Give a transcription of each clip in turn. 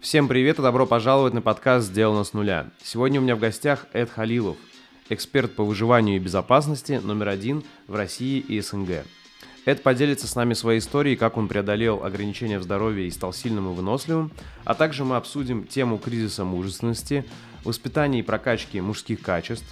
Всем привет и добро пожаловать на подкаст «Сделано с нуля». Сегодня у меня в гостях Эд Халилов, эксперт по выживанию и безопасности номер один в России и СНГ. Эд поделится с нами своей историей, как он преодолел ограничения в здоровье и стал сильным и выносливым, а также мы обсудим тему кризиса мужественности, воспитания и прокачки мужских качеств,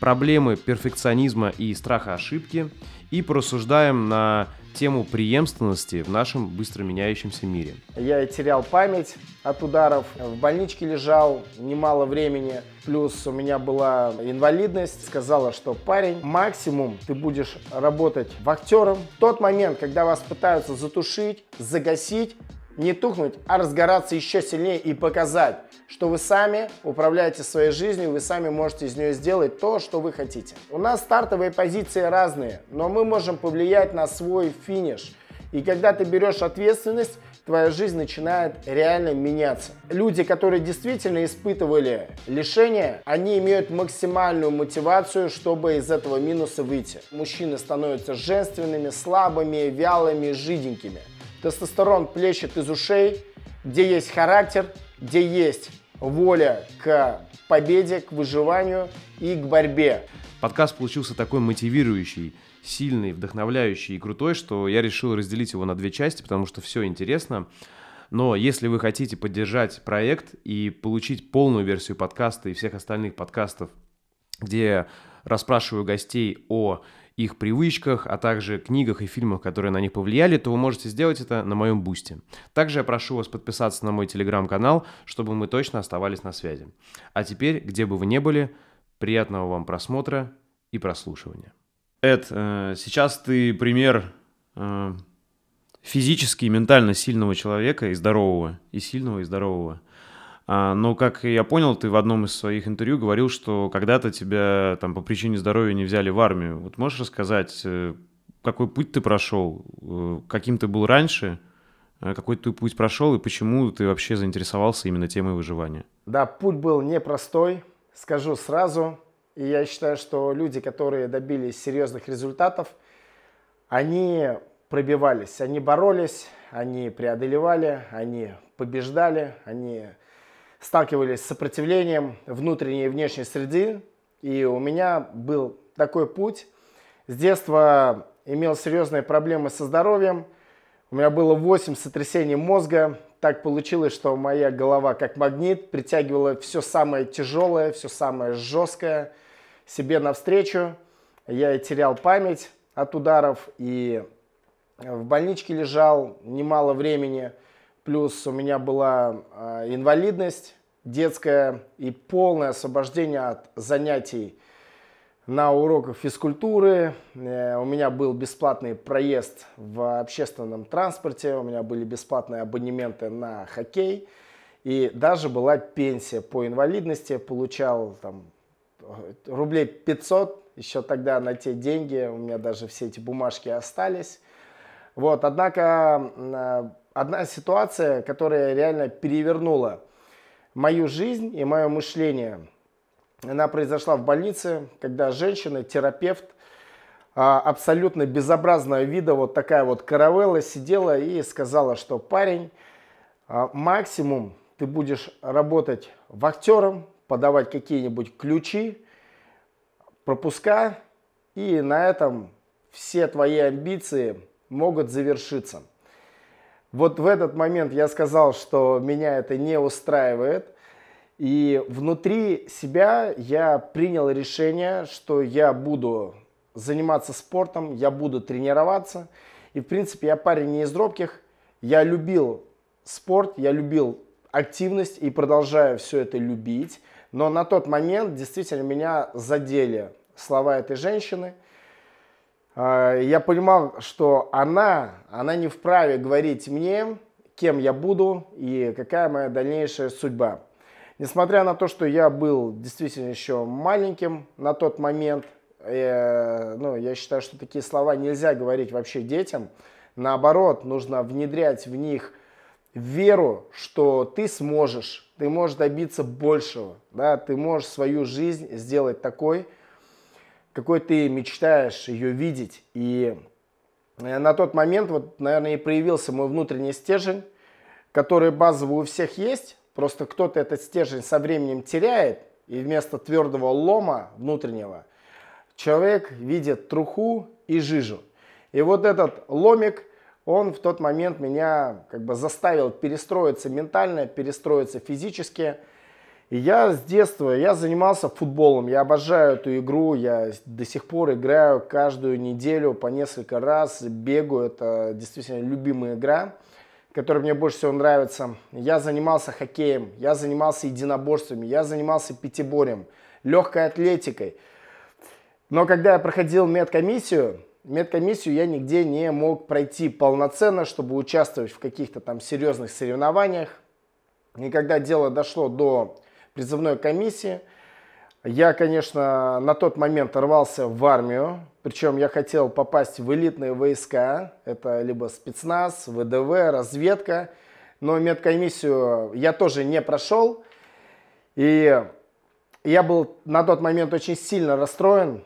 проблемы перфекционизма и страха ошибки, и порассуждаем на тему преемственности в нашем быстро меняющемся мире. Я терял память от ударов, в больничке лежал немало времени, плюс у меня была инвалидность. Сказала, что парень, максимум ты будешь работать вахтером. В тот момент, когда вас пытаются затушить, загасить, не тухнуть, а разгораться еще сильнее и показать, что вы сами управляете своей жизнью, вы сами можете из нее сделать то, что вы хотите. У нас стартовые позиции разные, но мы можем повлиять на свой финиш. И когда ты берешь ответственность, твоя жизнь начинает реально меняться. Люди, которые действительно испытывали лишения, они имеют максимальную мотивацию, чтобы из этого минуса выйти. Мужчины становятся женственными, слабыми, вялыми, жиденькими. Тестостерон плещет из ушей, где есть характер, где есть воля к победе, к выживанию и к борьбе. Подкаст получился такой мотивирующий, сильный, вдохновляющий и крутой, что я решил разделить его на две части, потому что все интересно. Но если вы хотите поддержать проект и получить полную версию подкаста и всех остальных подкастов, где расспрашиваю гостей о их привычках, а также книгах и фильмах, которые на них повлияли, то вы можете сделать это на моем бусте. Также я прошу вас подписаться на мой телеграм-канал, чтобы мы точно оставались на связи. А теперь, где бы вы ни были, приятного вам просмотра и прослушивания. Эд, сейчас ты пример физически и ментально сильного человека и здорового, и сильного, и здорового. Но, как я понял, ты в одном из своих интервью говорил, что когда-то тебя там по причине здоровья не взяли в армию. Вот можешь рассказать, какой путь ты прошел, каким ты был раньше, какой ты путь прошел и почему ты вообще заинтересовался именно темой выживания? Да, путь был непростой, скажу сразу. И я считаю, что люди, которые добились серьезных результатов, они пробивались, они боролись, они преодолевали, они побеждали, они сталкивались с сопротивлением внутренней и внешней среды, и у меня был такой путь. С детства имел серьезные проблемы со здоровьем, у меня было 8 сотрясений мозга, так получилось, что моя голова как магнит притягивала все самое тяжелое, все самое жесткое себе навстречу, я и терял память от ударов, и в больничке лежал немало времени. Плюс у меня была инвалидность детская и полное освобождение от занятий на уроках физкультуры. У меня был бесплатный проезд в общественном транспорте, у меня были бесплатные абонементы на хоккей. И даже была пенсия по инвалидности, получал там, рублей 500, еще тогда на те деньги, у меня даже все эти бумажки остались. Вот, однако... Одна ситуация, которая реально перевернула мою жизнь и мое мышление, она произошла в больнице, когда женщина, терапевт, абсолютно безобразного вида, вот такая вот каравелла, сидела и сказала, что парень, максимум ты будешь работать вахтером, подавать какие-нибудь ключи, пропуска, и на этом все твои амбиции могут завершиться. Вот в этот момент я сказал, что меня это не устраивает, и внутри себя я принял решение, что я буду заниматься спортом, я буду тренироваться, и в принципе я парень не из робких, я любил спорт, я любил активность и продолжаю все это любить, но на тот момент действительно меня задели слова этой женщины. Я понимал, что она не вправе говорить мне, кем я буду и какая моя дальнейшая судьба. Несмотря на то, что я был действительно еще маленьким на тот момент, я считаю, что такие слова нельзя говорить вообще детям. Наоборот, нужно внедрять в них веру, что ты сможешь, ты можешь добиться большего, да, ты можешь свою жизнь сделать такой, какой ты мечтаешь ее видеть. И на тот момент, вот, наверное, и проявился мой внутренний стержень, который базовый у всех есть, Просто кто-то этот стержень со временем теряет, и вместо твердого лома внутреннего человек видит труху и жижу. И вот этот ломик, он в тот момент меня как бы заставил перестроиться ментально, перестроиться физически. И я с детства, я занимался футболом, я обожаю эту игру, я до сих пор играю каждую неделю по несколько раз, бегаю, это действительно любимая игра, которая мне больше всего нравится. Я занимался хоккеем, я занимался единоборствами, я занимался пятиборьем, легкой атлетикой. Но когда я проходил медкомиссию я нигде не мог пройти полноценно, чтобы участвовать в каких-то там серьезных соревнованиях. И когда дело дошло до призывной комиссии, я, конечно, на тот момент рвался в армию, причем я хотел попасть в элитные войска, это либо спецназ, ВДВ, разведка, но медкомиссию я тоже не прошел, и я был на тот момент очень сильно расстроен,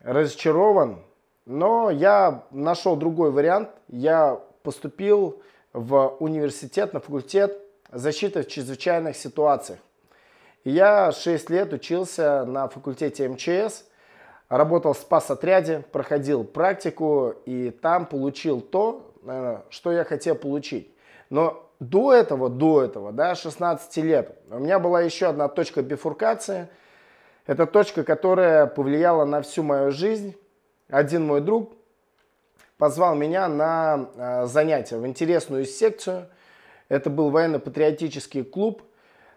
разочарован, но я нашел другой вариант, я поступил в университет, на факультет защиты в чрезвычайных ситуациях. Я 6 лет учился на факультете МЧС, работал в спас-отряде, проходил практику и там получил то, что я хотел получить. Но до этого, да, 16 лет, у меня была еще одна точка бифуркации. Это точка, которая повлияла на всю мою жизнь. Один мой друг позвал меня на занятия в интересную секцию. Это был военно-патриотический клуб.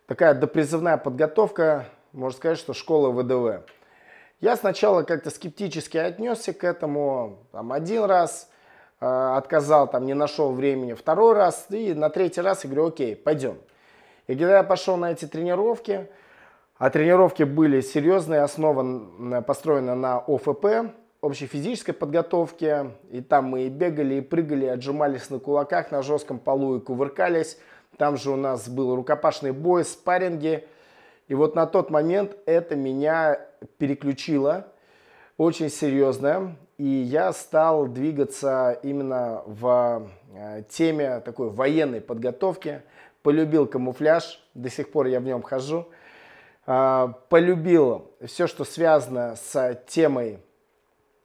Такая допризывная подготовка, можно сказать, что школа ВДВ. Я сначала как-то скептически отнесся к этому. Там один раз отказал, там не нашел времени. Второй раз и на третий раз я говорю, окей, пойдем. И когда я пошел на эти тренировки, а тренировки были серьезные, основаны, построены на ОФП, общей физической подготовке. И там мы и бегали, и прыгали, и отжимались на кулаках, на жестком полу и кувыркались. Там же у нас был рукопашный бой, спарринги. И вот на тот момент это меня переключило очень серьезно. И я стал двигаться именно в теме такой военной подготовки. Полюбил камуфляж, до сих пор я в нем хожу. Полюбил все, что связано с темой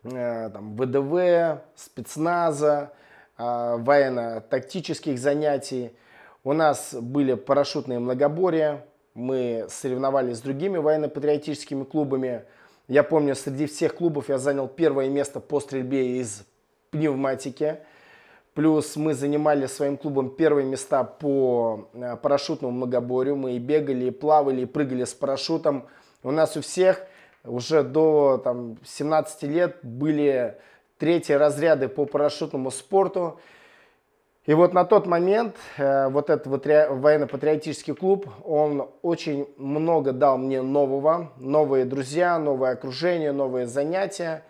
там, ВДВ, спецназа, военно-тактических занятий. У нас были парашютные многоборья, мы соревновались с другими военно-патриотическими клубами. Я помню, среди всех клубов я занял первое место по стрельбе из пневматики. Плюс мы занимали своим клубом первые места по парашютному многоборью. Мы и бегали, и плавали, и прыгали с парашютом. У нас у всех уже до 17 лет были третьи разряды по парашютному спорту. И вот на тот момент вот этот военно-патриотический клуб, он очень много дал мне нового. Новые друзья, новое окружение, новые занятия.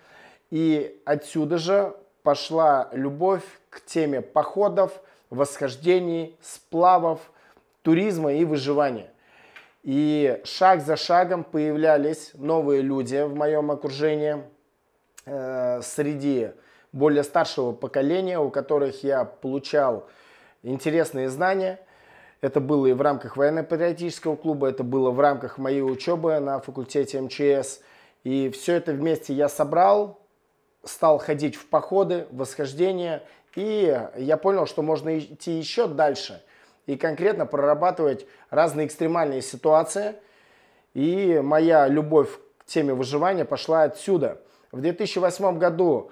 И отсюда же пошла любовь к теме походов, восхождений, сплавов, туризма и выживания. И шаг за шагом появлялись новые люди в моем окружении среди более старшего поколения, у которых я получал интересные знания. Это было и в рамках военно-патриотического клуба, это было в рамках моей учебы на факультете МЧС. И все это вместе я собрал, стал ходить в походы, восхождения. И я понял, что можно идти еще дальше и конкретно прорабатывать разные экстремальные ситуации. И моя любовь к теме выживания пошла отсюда. В 2008 году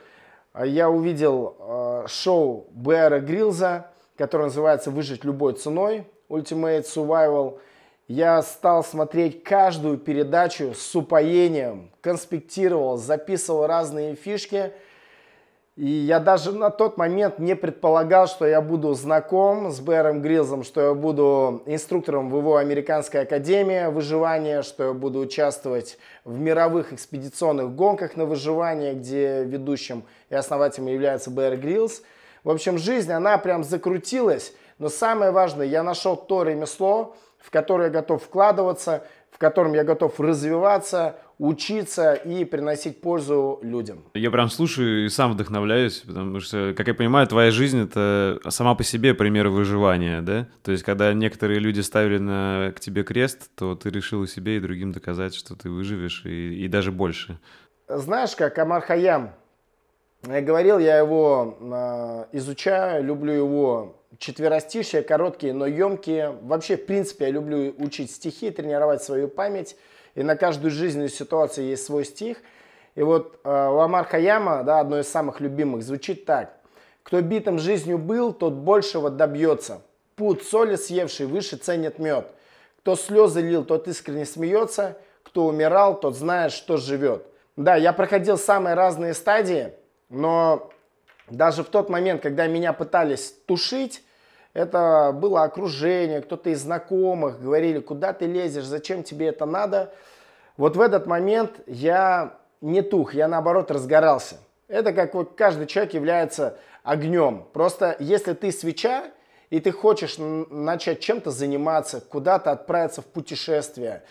я увидел шоу Беара Гриллза, которое называется «Выжить любой ценой», Ultimate Survival. Я стал смотреть каждую передачу с упоением, конспектировал, записывал разные фишки. И я даже на тот момент не предполагал, что я буду знаком с Беаром Гриллзом, что я буду инструктором в его американской академии выживания, что я буду участвовать в мировых экспедиционных гонках на выживание, где ведущим и основателем является Беар Гриллз. В общем, жизнь, она прям закрутилась. Но самое важное, я нашел то ремесло, в которое я готов вкладываться, в котором я готов развиваться, учиться и приносить пользу людям. Я прям слушаю и сам вдохновляюсь, потому что, как я понимаю, твоя жизнь — это сама по себе пример выживания, да? То есть, когда некоторые люди ставили к тебе крест, то ты решил и себе, и другим доказать, что ты выживешь, и даже больше. Знаешь, как Омар Хайям, я говорил, я его изучаю, люблю его четверостишие, короткие, но емкие. Вообще, в принципе, я люблю учить стихи, тренировать свою память. И на каждую жизненную ситуацию есть свой стих. И вот у Омар Хайяма, да, одно из самых любимых, звучит так. «Кто битым жизнью был, тот большего добьется. Пуд соли съевший выше ценит мед. Кто слезы лил, тот искренне смеется. Кто умирал, тот знает, что живет». Да, я проходил самые разные стадии, но даже в тот момент, когда меня пытались тушить, это было окружение, кто-то из знакомых, говорили, куда ты лезешь, зачем тебе это надо. Вот в этот момент я не тух, я наоборот разгорался. Это как вот каждый человек является огнем. Просто если ты свеча, и ты хочешь начать чем-то заниматься, куда-то отправиться в путешествие,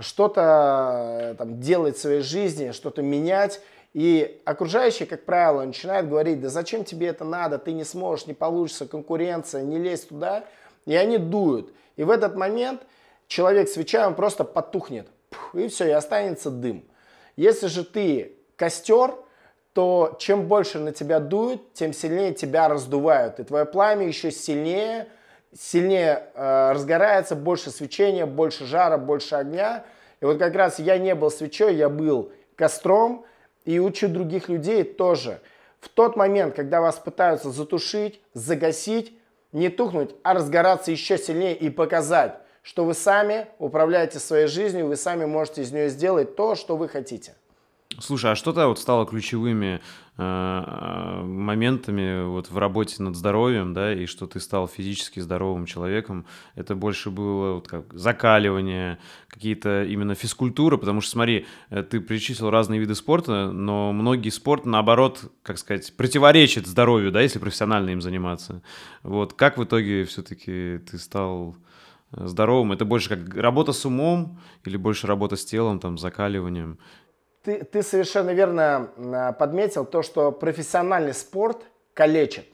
что-то там делать в своей жизни, что-то менять, и окружающие, как правило, начинают говорить, да зачем тебе это надо, ты не сможешь, не получится, конкуренция, не лезь туда. И они дуют. И в этот момент человек-свеча, он просто потухнет. И все, и останется дым. Если же ты костер, то чем больше на тебя дуют, тем сильнее тебя раздувают. И твое пламя еще сильнее разгорается, больше свечения, больше жара, больше огня. И вот как раз я не был свечой, я был костром. И учу других людей тоже. В тот момент, когда вас пытаются затушить, загасить, не тухнуть, а разгораться еще сильнее и показать, что вы сами управляете своей жизнью, вы сами можете из нее сделать то, что вы хотите. Слушай, а что-то вот стало ключевыми моментами вот в работе над здоровьем, да, и что ты стал физически здоровым человеком? Это больше было вот как закаливание, какие-то именно физкультуры, потому что, смотри, ты перечислил разные виды спорта, но многие спорт, наоборот, как сказать, противоречит здоровью, да, если профессионально им заниматься. Вот как в итоге все-таки ты стал здоровым? Это больше как работа с умом или больше работа с телом, там, закаливанием? Ты совершенно верно подметил то, что профессиональный спорт калечит.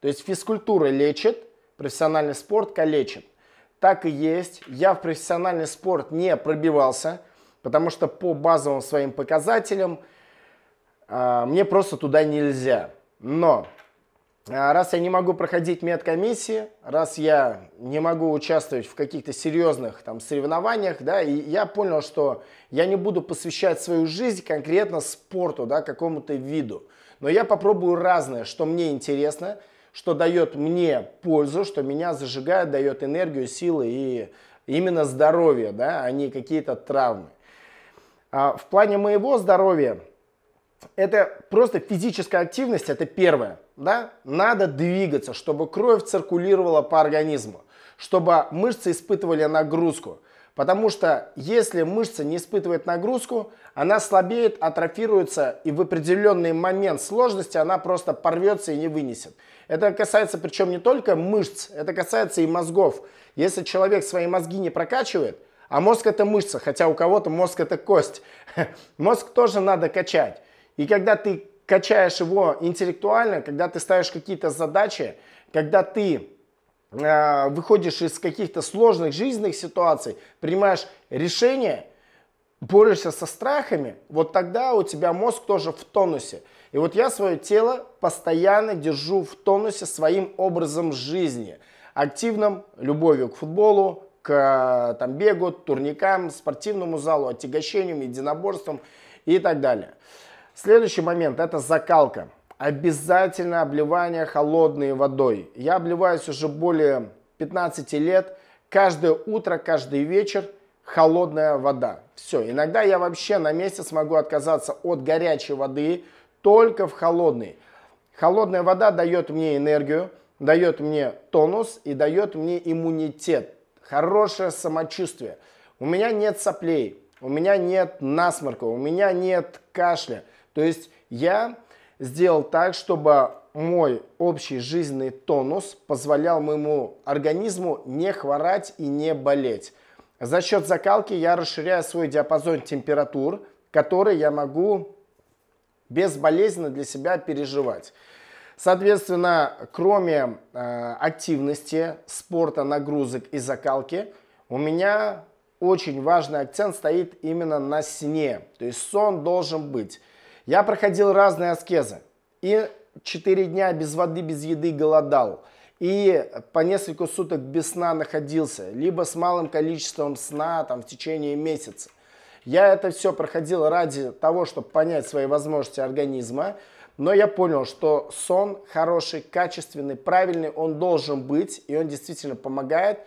То есть физкультура лечит, профессиональный спорт калечит. Так и есть. Я в профессиональный спорт не пробивался, потому что по базовым своим показателям мне просто туда нельзя. Но раз я не могу проходить медкомиссии, раз я не могу участвовать в каких-то серьезных там соревнованиях, да, и я понял, что я не буду посвящать свою жизнь конкретно спорту, да, какому-то виду. Но я попробую разное, что мне интересно, что дает мне пользу, что меня зажигает, дает энергию, силы и именно здоровье, да, а не какие-то травмы. В плане моего здоровья, это просто физическая активность, это первое. Да? Надо двигаться, чтобы кровь циркулировала по организму, чтобы мышцы испытывали нагрузку. Потому что если мышца не испытывает нагрузку, она слабеет, атрофируется, и в определенный момент сложности она просто порвется и не вынесет. Это касается причем не только мышц, это касается и мозгов. Если человек свои мозги не прокачивает, а мозг это мышца, хотя у кого-то мозг это кость, мозг тоже надо качать. И когда ты качаешь его интеллектуально, когда ты ставишь какие-то задачи, когда ты выходишь из каких-то сложных жизненных ситуаций, принимаешь решения, борешься со страхами, вот тогда у тебя мозг тоже в тонусе. И вот я свое тело постоянно держу в тонусе своим образом жизни, активным, любовью к футболу, к там, бегу, турникам, спортивному залу, отягощениям, единоборствам и так далее. Следующий момент – это закалка. Обязательно обливание холодной водой. Я обливаюсь уже более 15 лет. Каждое утро, каждый вечер холодная вода. Все. Иногда я вообще на месяц могу отказаться от горячей воды, только в холодной. Холодная вода дает мне энергию, дает мне тонус и дает мне иммунитет. Хорошее самочувствие. У меня нет соплей, у меня нет насморка, у меня нет кашля. То есть я сделал так, чтобы мой общий жизненный тонус позволял моему организму не хворать и не болеть. За счет закалки я расширяю свой диапазон температур, который я могу безболезненно для себя переживать. Соответственно, кроме активности, спорта, нагрузок и закалки, у меня очень важный акцент стоит именно на сне. То есть сон должен быть. Я проходил разные аскезы. И 4 дня без воды, без еды голодал. И по несколько суток без сна находился. Либо с малым количеством сна там, в течение месяца. Я это все проходил ради того, чтобы понять свои возможности организма. Но я понял, что сон хороший, качественный, правильный, он должен быть. И он действительно помогает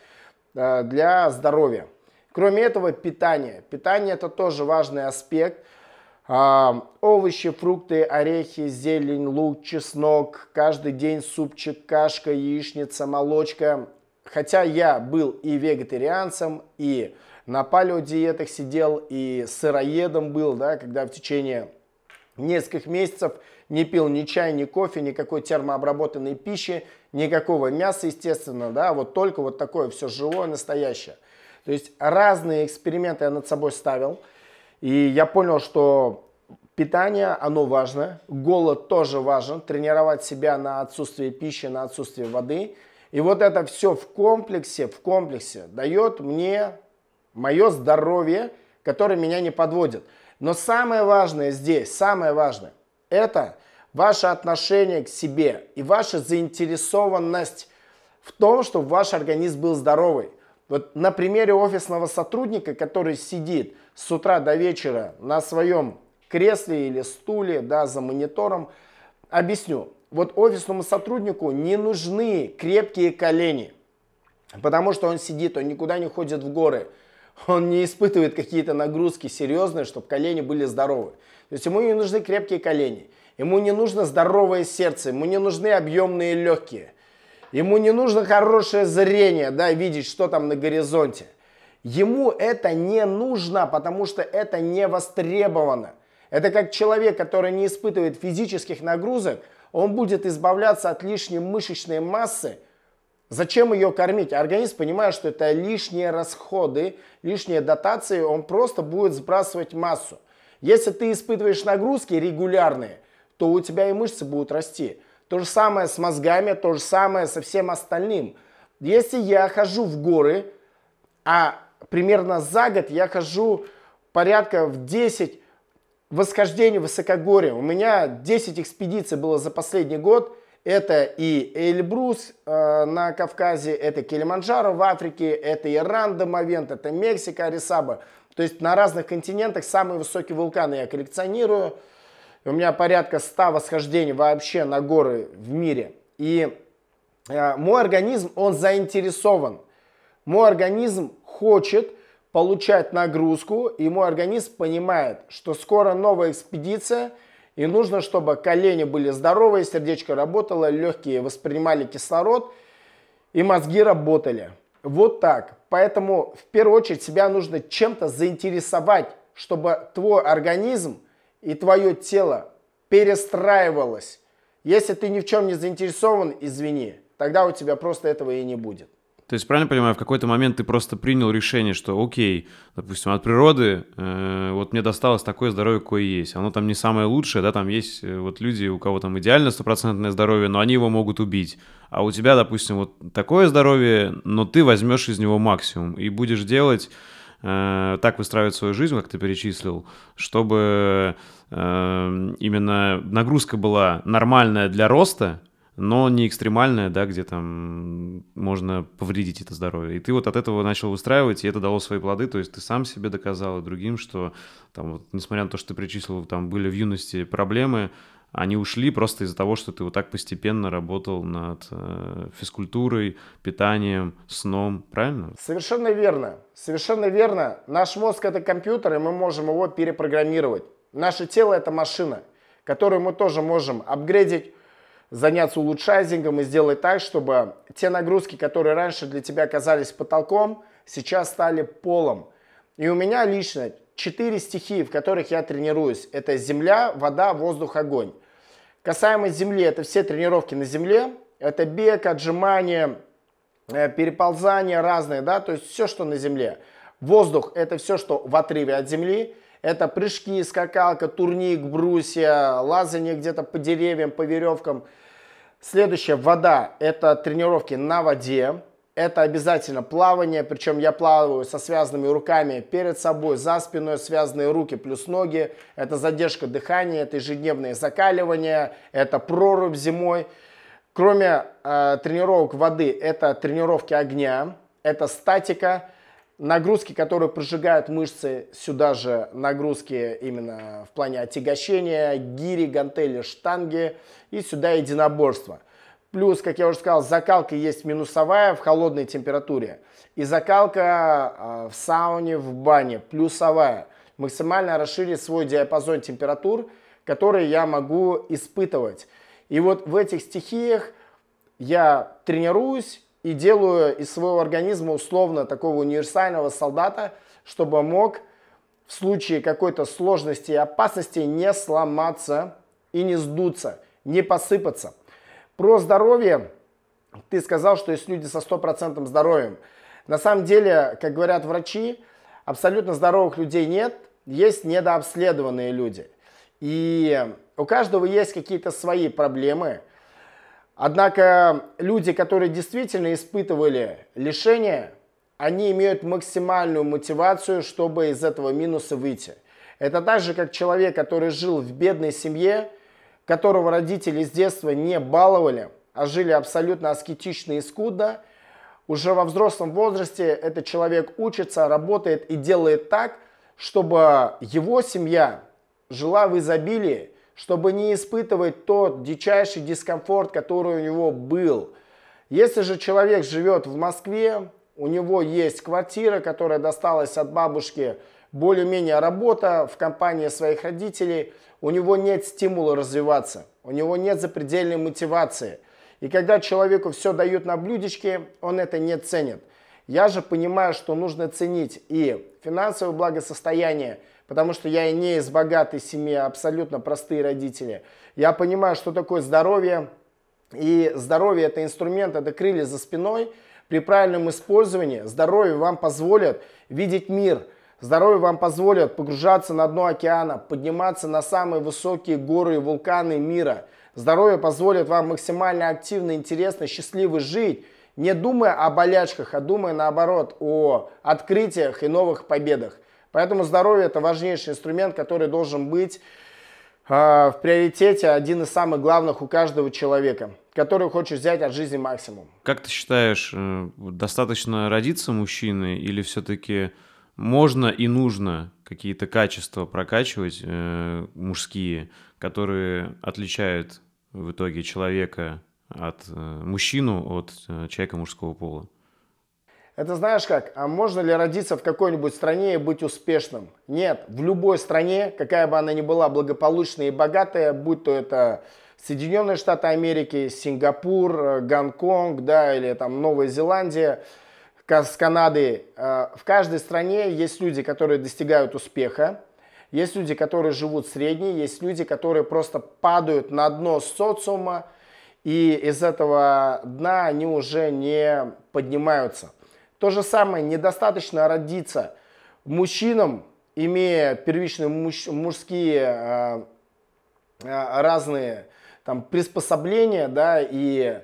для здоровья. Кроме этого, питание. Питание – это тоже важный аспект. Овощи, фрукты, орехи, зелень, лук, чеснок. Каждый день супчик, кашка, яичница, молочка. Хотя я был и вегетарианцем, и на палеодиетах сидел, и сыроедом был, да, когда в течение нескольких месяцев не пил ни чай, ни кофе, никакой термообработанной пищи, никакого мяса, естественно, да, вот только вот такое все живое, настоящее. То есть разные эксперименты я над собой ставил, и я понял, что питание, оно важно, голод тоже важен, тренировать себя на отсутствие пищи, на отсутствие воды. И вот это все в комплексе дает мне мое здоровье, которое меня не подводит. Но самое важное здесь, это ваше отношение к себе и ваша заинтересованность в том, чтобы ваш организм был здоровый. Вот на примере офисного сотрудника, который сидит с утра до вечера на своем кресле или стуле, да, за монитором, объясню. Вот офисному сотруднику не нужны крепкие колени, потому что он сидит, он никуда не ходит в горы, он не испытывает какие-то нагрузки серьезные, чтобы колени были здоровы. То есть ему не нужны крепкие колени, ему не нужно здоровое сердце, ему не нужны объемные легкие. Ему не нужно хорошее зрение, да, видеть, что там на горизонте. Ему это не нужно, потому что это не востребовано. Это как человек, который не испытывает физических нагрузок, он будет избавляться от лишней мышечной массы. Зачем ее кормить? Организм понимает, что это лишние расходы, лишние дотации, он просто будет сбрасывать массу. Если ты испытываешь нагрузки регулярные, то у тебя и мышцы будут расти. То же самое с мозгами, то же самое со всем остальным. Если я хожу в горы, а примерно за год я хожу порядка в 10 восхождений в высокогорье. У меня 10 экспедиций было за последний год. Это и Эльбрус на Кавказе, это Килиманджаро в Африке, это Иран, Домовент, это Мексика, Арисаба. То есть на разных континентах самые высокие вулканы я коллекционирую. У меня порядка 100 восхождений вообще на горы в мире. И мой организм, он заинтересован. Мой организм хочет получать нагрузку. И мой организм понимает, что скоро новая экспедиция. И нужно, чтобы колени были здоровые, сердечко работало, легкие воспринимали кислород. И мозги работали. Вот так. Поэтому в первую очередь себя нужно чем-то заинтересовать, чтобы твой организм и твое тело перестраивалось. Если ты ни в чем не заинтересован, извини, тогда у тебя просто этого и не будет. То есть, правильно понимаю, в какой-то момент ты просто принял решение, что окей, допустим, от природы вот мне досталось такое здоровье, какое есть. Оно там не самое лучшее, да, там есть вот люди, у кого там идеально стопроцентное здоровье, но они его могут убить. А у тебя, допустим, вот такое здоровье, но ты возьмешь из него максимум и будешь делать... так выстраивать свою жизнь, как ты перечислил, чтобы именно нагрузка была нормальная для роста, но не экстремальная, да, где там можно повредить это здоровье. И ты вот от этого начал выстраивать, и это дало свои плоды, то есть ты сам себе доказал и другим, что там, вот, несмотря на то, что ты перечислил, там были в юности проблемы, они ушли просто из-за того, что ты вот так постепенно работал над физкультурой, питанием, сном, правильно? Совершенно верно, совершенно верно. Наш мозг – это компьютер, и мы можем его перепрограммировать. Наше тело – это машина, которую мы тоже можем апгрейдить, заняться улучшайзингом и сделать так, чтобы те нагрузки, которые раньше для тебя казались потолком, сейчас стали полом. И у меня лично 4 стихии, в которых я тренируюсь. Это земля, вода, воздух, огонь. Касаемо земли, это все тренировки на земле. Это бег, отжимания, переползания разные, да, то есть все, что на земле. Воздух – это все, что в отрыве от земли. Это прыжки, скакалка, турник, брусья, лазание где-то по деревьям, по веревкам. Следующее – вода. Это тренировки на воде. Это обязательно плавание, причем я плаваю со связанными руками перед собой, за спиной, связанные руки плюс ноги. Это задержка дыхания, это ежедневное закаливание, это прорубь зимой. Кроме тренировок воды, это тренировки огня, это статика, нагрузки, которые прожигают мышцы, сюда же нагрузки именно в плане отягощения, гири, гантели, штанги и сюда единоборство. Плюс, как я уже сказал, закалка есть минусовая в холодной температуре и закалка в сауне, в бане, плюсовая. Максимально расширить свой диапазон температур, которые я могу испытывать. И вот в этих стихиях я тренируюсь и делаю из своего организма условно такого универсального солдата, чтобы мог в случае какой-то сложности и опасности не сломаться и не сдуться, не посыпаться. Про здоровье. Ты сказал, что есть люди со 100% здоровьем. На самом деле, как говорят врачи, абсолютно здоровых людей нет, есть недообследованные люди. И у каждого есть какие-то свои проблемы. Однако люди, которые действительно испытывали лишения, они имеют максимальную мотивацию, чтобы из этого минуса выйти. Это так же, как человек, который жил в бедной семье, которого родители с детства не баловали, а жили абсолютно аскетично и скудно. Уже во взрослом возрасте этот человек учится, работает и делает так, чтобы его семья жила в изобилии, чтобы не испытывать тот дичайший дискомфорт, который у него был. Если же человек живет в Москве, у него есть квартира, которая досталась от бабушки, более-менее работа в компании своих родителей, у него нет стимула развиваться, у него нет запредельной мотивации. И когда человеку все дают на блюдечке, он это не ценит. Я же понимаю, что нужно ценить и финансовое благосостояние, потому что я и не из богатой семьи, а абсолютно простые родители. Я понимаю, что такое здоровье, и здоровье – это инструмент, это крылья за спиной. При правильном использовании здоровье вам позволит видеть мир. Здоровье вам позволит погружаться на дно океана, подниматься на самые высокие горы и вулканы мира. Здоровье позволит вам максимально активно, интересно, счастливо жить, не думая о болячках, а думая наоборот о открытиях и новых победах. Поэтому здоровье – это важнейший инструмент, который должен быть в приоритете, один из самых главных у каждого человека, который хочет взять от жизни максимум. Как ты считаешь, достаточно родиться мужчиной или все-таки... Можно и нужно какие-то качества прокачивать, мужские, которые отличают в итоге человека от мужчину, от человека мужского пола? Это знаешь как? А можно ли родиться в какой-нибудь стране и быть успешным? Нет, в любой стране, какая бы она ни была благополучная и богатая, будь то это Соединенные Штаты Америки, Сингапур, Гонконг, да, или там Новая Зеландия, с Канады, в каждой стране есть люди, которые достигают успеха, есть люди, которые живут средне, есть люди, которые просто падают на дно социума, и из этого дна они уже не поднимаются. То же самое, недостаточно родиться мужчинам, имея первичные мужские разные там, приспособления, да, и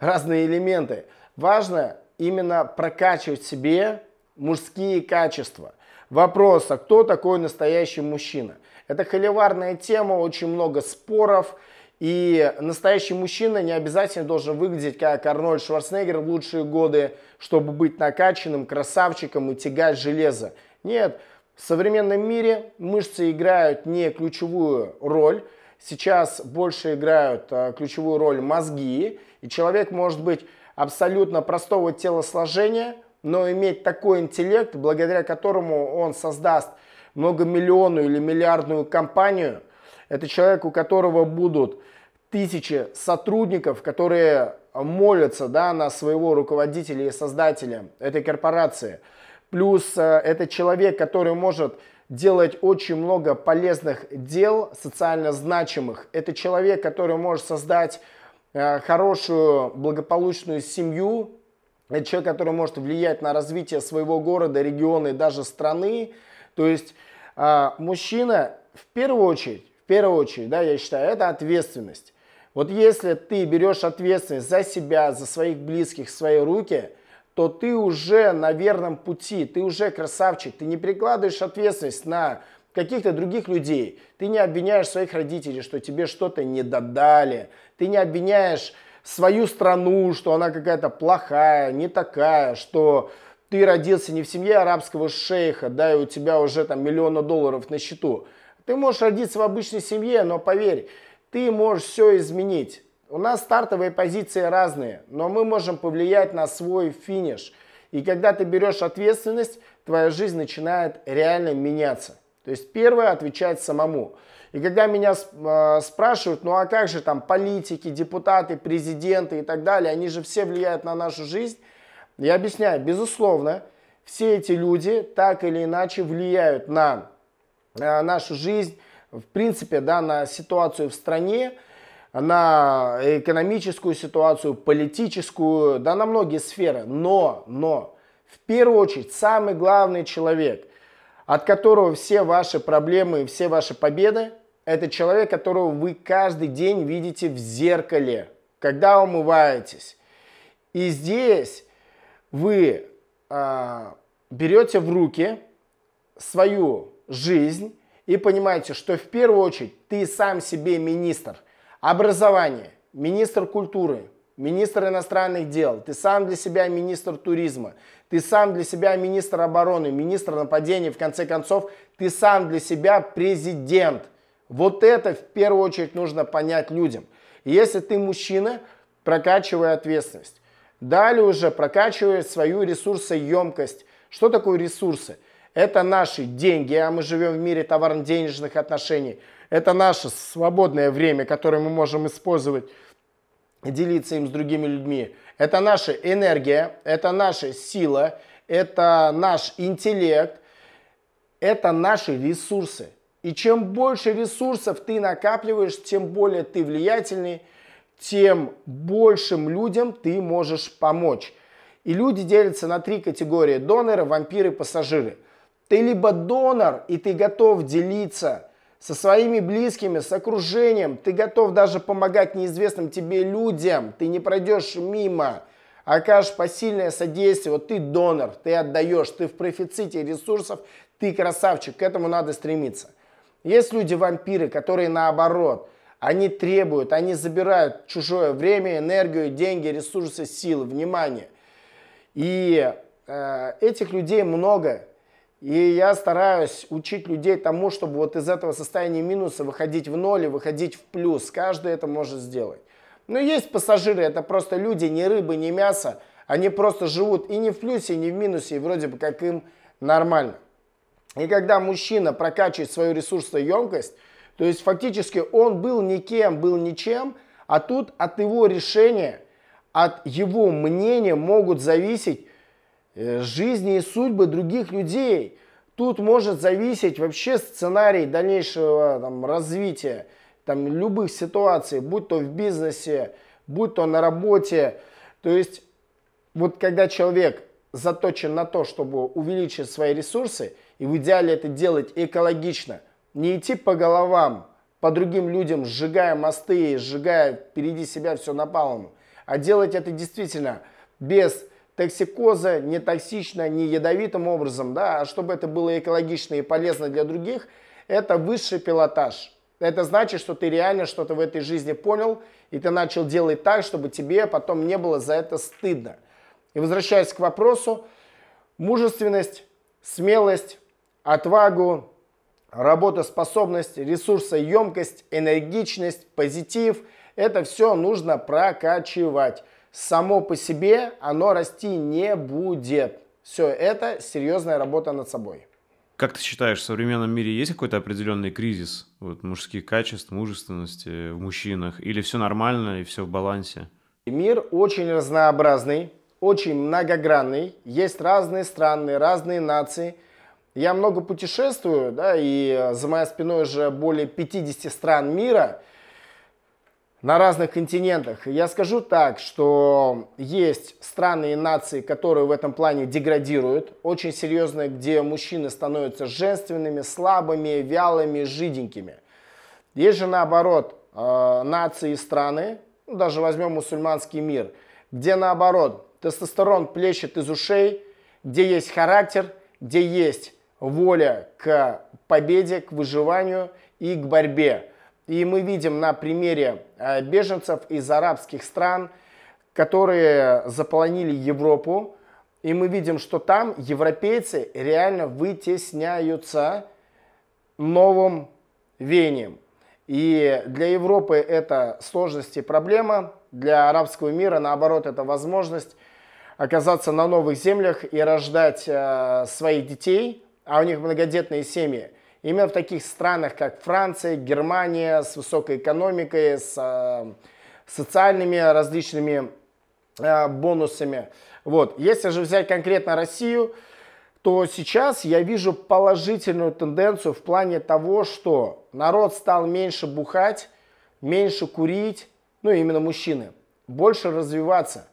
разные элементы. Важно именно прокачивать в себе мужские качества. Вопрос, а кто такой настоящий мужчина? Это холиварная тема, очень много споров. И настоящий мужчина не обязательно должен выглядеть как Арнольд Шварценеггер в лучшие годы, чтобы быть накачанным красавчиком и тягать железо. Нет, в современном мире мышцы играют не ключевую роль. Сейчас больше играют ключевую роль мозги. И человек может быть абсолютно простого телосложения, но иметь такой интеллект, благодаря которому он создаст многомиллионную или миллиардную компанию. Это человек, у которого будут тысячи сотрудников, которые молятся, да, на своего руководителя и создателя этой корпорации. Плюс это человек, который может делать очень много полезных дел, социально значимых. Это человек, который может создать хорошую, благополучную семью, Это человек, который может влиять на развитие своего города, региона и даже страны. То есть мужчина в первую очередь, да, я считаю, это ответственность. Вот если ты берешь ответственность за себя, за своих близких, в свои руки, то ты уже на верном пути, ты уже красавчик, ты не перекладываешь ответственность на каких-то других людей, ты не обвиняешь своих родителей, что тебе что-то не додали, ты не обвиняешь свою страну, что она какая-то плохая, не такая, что ты родился не в семье арабского шейха, да, и у тебя уже там миллионы долларов на счету. Ты можешь родиться в обычной семье, но поверь, ты можешь все изменить. У нас стартовые позиции разные, но мы можем повлиять на свой финиш. И когда ты берешь ответственность, твоя жизнь начинает реально меняться. То есть первое — отвечать самому. И когда меня спрашивают, ну а как же там политики, депутаты, президенты и так далее, они же все влияют на нашу жизнь, я объясняю, безусловно, все эти люди так или иначе влияют на нашу жизнь, в принципе, да, на ситуацию в стране, на экономическую ситуацию, политическую, да, на многие сферы. Но, в первую очередь, самый главный человек, от которого все ваши проблемы и все ваши победы, это человек, которого вы каждый день видите в зеркале, когда умываетесь. И здесь вы берете в руки свою жизнь и понимаете, что в первую очередь ты сам себе министр образования, министр культуры, министр иностранных дел, ты сам для себя министр туризма, ты сам для себя министр обороны, министр нападений, в конце концов, ты сам для себя президент. Вот это в первую очередь нужно понять людям. И если ты мужчина, прокачивай ответственность. Далее уже прокачивай свою ресурсоемкость. Что такое ресурсы? Это наши деньги, а мы живем в мире товарно-денежных отношений. Это наше свободное время, которое мы можем использовать, делиться им с другими людьми. Это наша энергия, это наша сила, это наш интеллект, это наши ресурсы. И чем больше ресурсов ты накапливаешь, тем более ты влиятельный, тем большим людям ты можешь помочь. И люди делятся на три категории: доноры, вампиры, пассажиры. Ты либо донор, и ты готов делиться со своими близкими, с окружением, ты готов даже помогать неизвестным тебе людям, ты не пройдешь мимо, окажешь посильное содействие, вот ты донор, ты отдаешь, ты в профиците ресурсов, ты красавчик, к этому надо стремиться. Есть люди-вампиры, которые наоборот, они требуют, они забирают чужое время, энергию, деньги, ресурсы, силы, внимание. И этих людей много. И я стараюсь учить людей тому, чтобы вот из этого состояния минуса выходить в ноль и выходить в плюс. Каждый это может сделать. Но есть пассажиры, это просто люди, ни рыбы, ни мясо. Они просто живут и не в плюсе, и не в минусе, и вроде бы как им нормально. И когда мужчина прокачивает свою ресурсоемкость, то есть фактически он был никем, был ничем, а тут от его решения, от его мнения могут зависеть жизни и судьбы других людей. Тут может зависеть вообще сценарий дальнейшего там развития там любых ситуаций, будь то в бизнесе, будь то на работе. То есть вот когда человек заточен на то, чтобы увеличить свои ресурсы, и в идеале это делать экологично, не идти по головам, по другим людям, сжигая мосты, сжигая впереди себя все напалмом, а делать это действительно без токсикоза, не токсично, не ядовитым образом, да, а чтобы это было экологично и полезно для других, это высший пилотаж. Это значит, что ты реально что-то в этой жизни понял, и ты начал делать так, чтобы тебе потом не было за это стыдно. И возвращаясь к вопросу, мужественность, смелость, отвагу, работоспособность, ресурсоемкость, энергичность, позитив – это все нужно прокачивать. Само по себе оно расти не будет. Все это серьезная работа над собой. Как ты считаешь, в современном мире есть какой-то определенный кризис вот, мужских качеств, мужественности в мужчинах? Или все нормально и все в балансе? Мир очень разнообразный, очень многогранный. Есть разные страны, разные нации. Я много путешествую, да, и за моей спиной уже более 50 стран мира. на разных континентах. Я скажу так, что есть страны и нации, которые в этом плане деградируют. Очень серьезно, где мужчины становятся женственными, слабыми, вялыми, жиденькими. Есть же наоборот нации и страны, даже возьмем мусульманский мир, где наоборот тестостерон плещет из ушей, где есть характер, где есть воля к победе, к выживанию и к борьбе. И мы видим на примере беженцев из арабских стран, которые заполонили Европу. И мы видим, что там европейцы реально вытесняются новым веянием. И для Европы это сложность и проблема, для арабского мира, наоборот, это возможность оказаться на новых землях и рождать своих детей, а у них многодетные семьи. Именно в таких странах, как Франция, Германия, с высокой экономикой, с социальными различными бонусами. Вот. Если же взять конкретно Россию, то сейчас я вижу положительную тенденцию в плане того, что народ стал меньше бухать, меньше курить, ну именно мужчины, больше развиваться.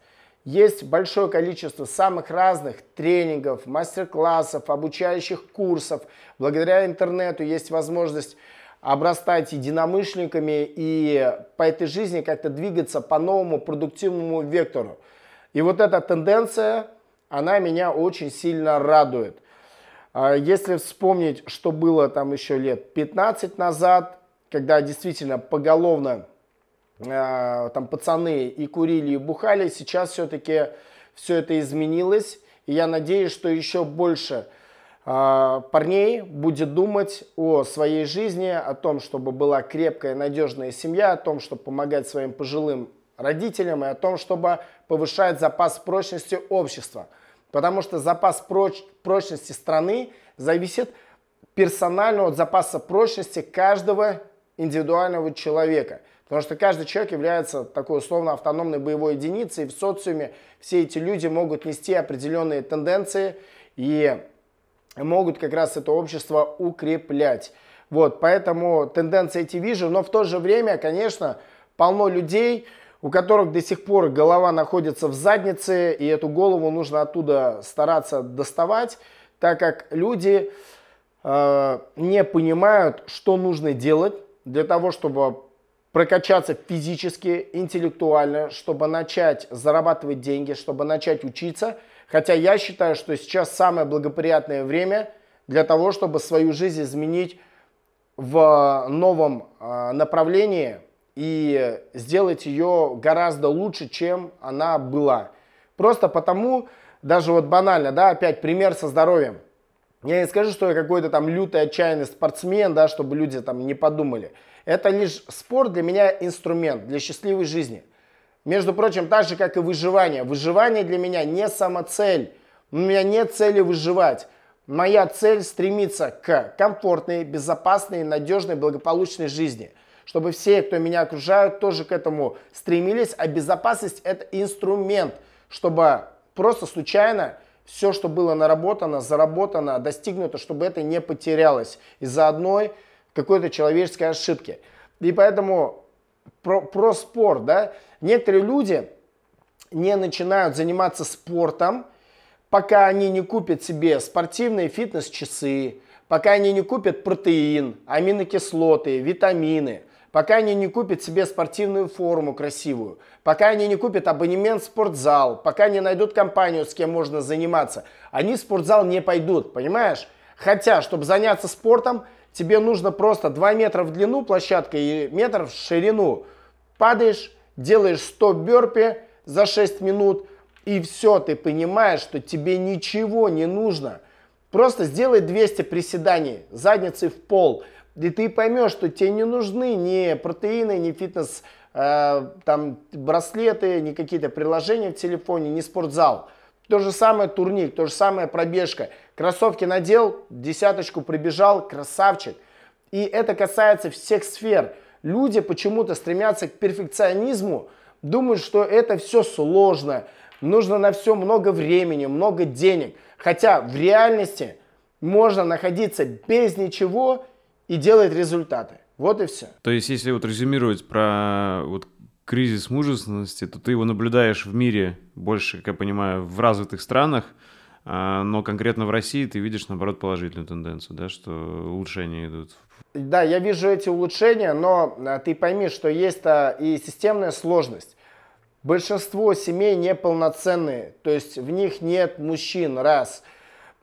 Есть большое количество самых разных тренингов, мастер-классов, обучающих курсов. Благодаря интернету есть возможность обрастать единомышленниками и по этой жизни как-то двигаться по новому продуктивному вектору. И вот эта тенденция, она меня очень сильно радует. Если вспомнить, что было там еще лет 15 назад, когда действительно поголовно там пацаны и курили, и бухали, сейчас все-таки все это изменилось. И я надеюсь, что еще больше парней будет думать о своей жизни, о том, чтобы была крепкая, надежная семья, о том, чтобы помогать своим пожилым родителям и о том, чтобы повышать запас прочности общества. Потому что запас прочности страны зависит персонально от запаса прочности каждого индивидуального человека. Потому что каждый человек является такой условно автономной боевой единицей, и в социуме все эти люди могут нести определенные тенденции и могут как раз это общество укреплять. Вот, поэтому тенденции эти вижу, но в то же время, конечно, полно людей, у которых до сих пор голова находится в заднице, и эту голову нужно оттуда стараться доставать, так как люди не понимают, что нужно делать для того, чтобы прокачаться физически, интеллектуально, чтобы начать зарабатывать деньги, чтобы начать учиться. Хотя я считаю, что сейчас самое благоприятное время для того, чтобы свою жизнь изменить в новом направлении и сделать ее гораздо лучше, чем она была. Просто потому, даже вот банально, да, опять пример со здоровьем. Я не скажу, что я какой-то там лютый, отчаянный спортсмен, да, чтобы люди там не подумали. Это лишь спорт для меня инструмент для счастливой жизни. Между прочим, так же, как и выживание. Выживание для меня не самоцель. У меня нет цели выживать. Моя цель стремится к комфортной, безопасной, надежной, благополучной жизни. Чтобы все, кто меня окружают, тоже к этому стремились. А безопасность – это инструмент, чтобы просто случайно все, что было наработано, заработано, достигнуто, чтобы это не потерялось из-за одной какой-то человеческой ошибки. И поэтому про спорт, да, некоторые люди не начинают заниматься спортом, пока они не купят себе спортивные фитнес-часы, пока они не купят протеин, аминокислоты, витамины, пока они не купят себе спортивную форму красивую, пока они не купят абонемент в спортзал, пока не найдут компанию, с кем можно заниматься, они в спортзал не пойдут, понимаешь? Хотя, чтобы заняться спортом, тебе нужно просто 2 метра в длину площадка и метр в ширину. Падаешь, делаешь 100 бёрпи за 6 минут, и все, ты понимаешь, что тебе ничего не нужно. Просто сделай 200 приседаний задницей в пол, и ты поймешь, что тебе не нужны ни протеины, ни фитнес, там, браслеты, ни какие-то приложения в телефоне, ни спортзал. То же самое турник, то же самое пробежка. Кроссовки надел, десяточку пробежал, красавчик. И это касается всех сфер. Люди почему-то стремятся к перфекционизму, думают, что это все сложно, нужно на все много времени, много денег. Хотя в реальности можно находиться без ничего и делать результаты. Вот и все. То есть, если вот резюмировать про вот кризис мужественности, то ты его наблюдаешь в мире больше, как я понимаю, в развитых странах, но конкретно в России ты видишь, наоборот, положительную тенденцию, да, что улучшения идут. Да, я вижу эти улучшения, но ты пойми, что есть-то и системная сложность. Большинство семей неполноценные, то есть в них нет мужчин, раз.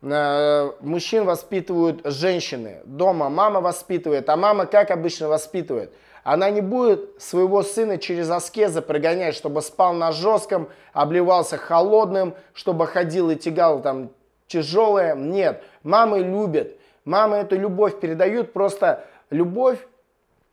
Мужчин воспитывают женщины. Дома мама воспитывает, а мама как обычно воспитывает? Она не будет своего сына через аскезы прогонять, чтобы спал на жестком, обливался холодным, чтобы ходил и тягал там тяжелое. Нет, мамы любят. Мамы эту любовь передают, просто любовь,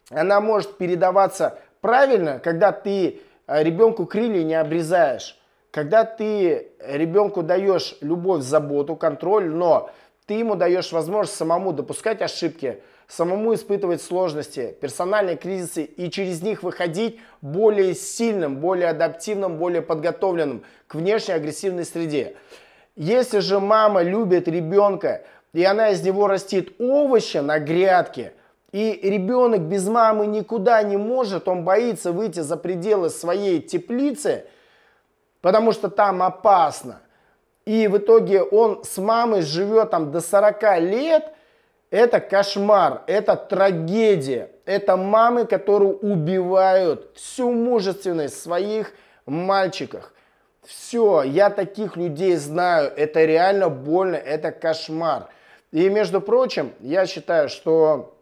она может передаваться правильно, когда ты ребенку крылья не обрезаешь, когда ты ребенку даешь любовь, заботу, контроль, но ты ему даешь возможность самому допускать ошибки, самому испытывать сложности, персональные кризисы и через них выходить более сильным, более адаптивным, более подготовленным к внешней агрессивной среде. Если же мама любит ребенка, и она из него растит овощи на грядке, и ребенок без мамы никуда не может, он боится выйти за пределы своей теплицы, потому что там опасно. И в итоге он с мамой живет там до 40 лет, это кошмар, это трагедия. Это мамы, которые убивают всю мужественность в своих мальчиках. Все, я таких людей знаю, это реально больно, это кошмар. И между прочим, я считаю, что...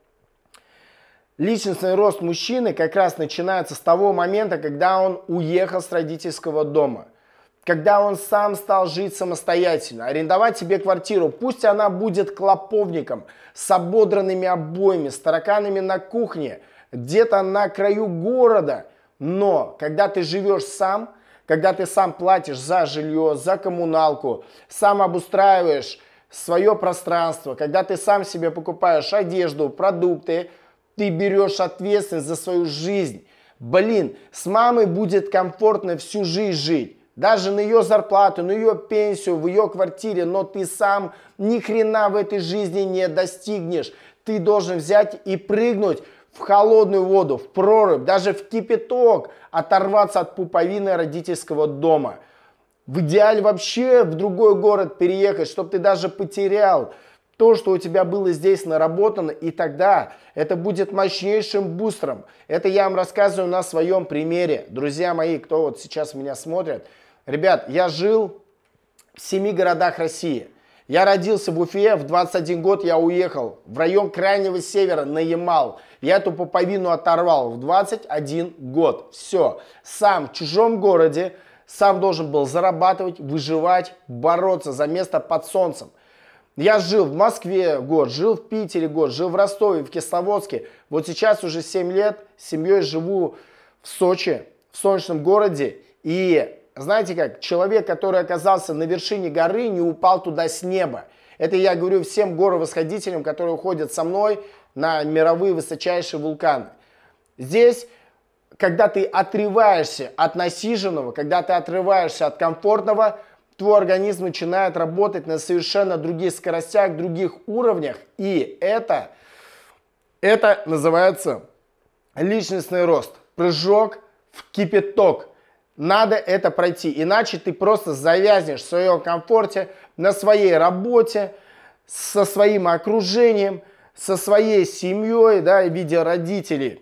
личностный рост мужчины как раз начинается с того момента, когда он уехал с родительского дома. Когда он сам стал жить самостоятельно, арендовать себе квартиру. Пусть она будет клоповником, с ободранными обоями, с тараканами на кухне, где-то на краю города. Но когда ты живешь сам, когда ты сам платишь за жилье, за коммуналку, сам обустраиваешь свое пространство, когда ты сам себе покупаешь одежду, продукты, ты берешь ответственность за свою жизнь. Блин, с мамой будет комфортно всю жизнь жить. Даже на ее зарплату, на ее пенсию, в ее квартире. Но ты сам ни хрена в этой жизни не достигнешь. Ты должен взять и прыгнуть в холодную воду, в прорубь, даже в кипяток. Оторваться от пуповины родительского дома. В идеале вообще в другой город переехать, чтобы ты даже потерял то, что у тебя было здесь наработано, и тогда это будет мощнейшим бустером. Это я вам рассказываю на своем примере. Друзья мои, кто вот сейчас меня смотрит. Ребят, я жил в 7 городах России. Я родился в Уфе, в 21 год я уехал в район Крайнего Севера, на Ямал. Я эту пуповину оторвал в 21 год. Все. Сам в чужом городе, сам должен был зарабатывать, выживать, бороться за место под солнцем. Я жил в Москве год, жил в Питере год, жил в Ростове, в Кисловодске. Вот сейчас уже 7 лет с семьей живу в Сочи, в солнечном городе. И знаете как, человек, который оказался на вершине горы, не упал туда с неба. Это я говорю всем горовосходителям, которые ходят со мной на мировые высочайшие вулканы. Здесь, когда ты отрываешься от насиженного, когда ты отрываешься от комфортного, твой организм начинает работать на совершенно других скоростях, других уровнях. И это называется личностный рост. Прыжок в кипяток. Надо это пройти. Иначе ты просто завязнешь в своем комфорте, на своей работе, со своим окружением, со своей семьей, да, в виде родителей.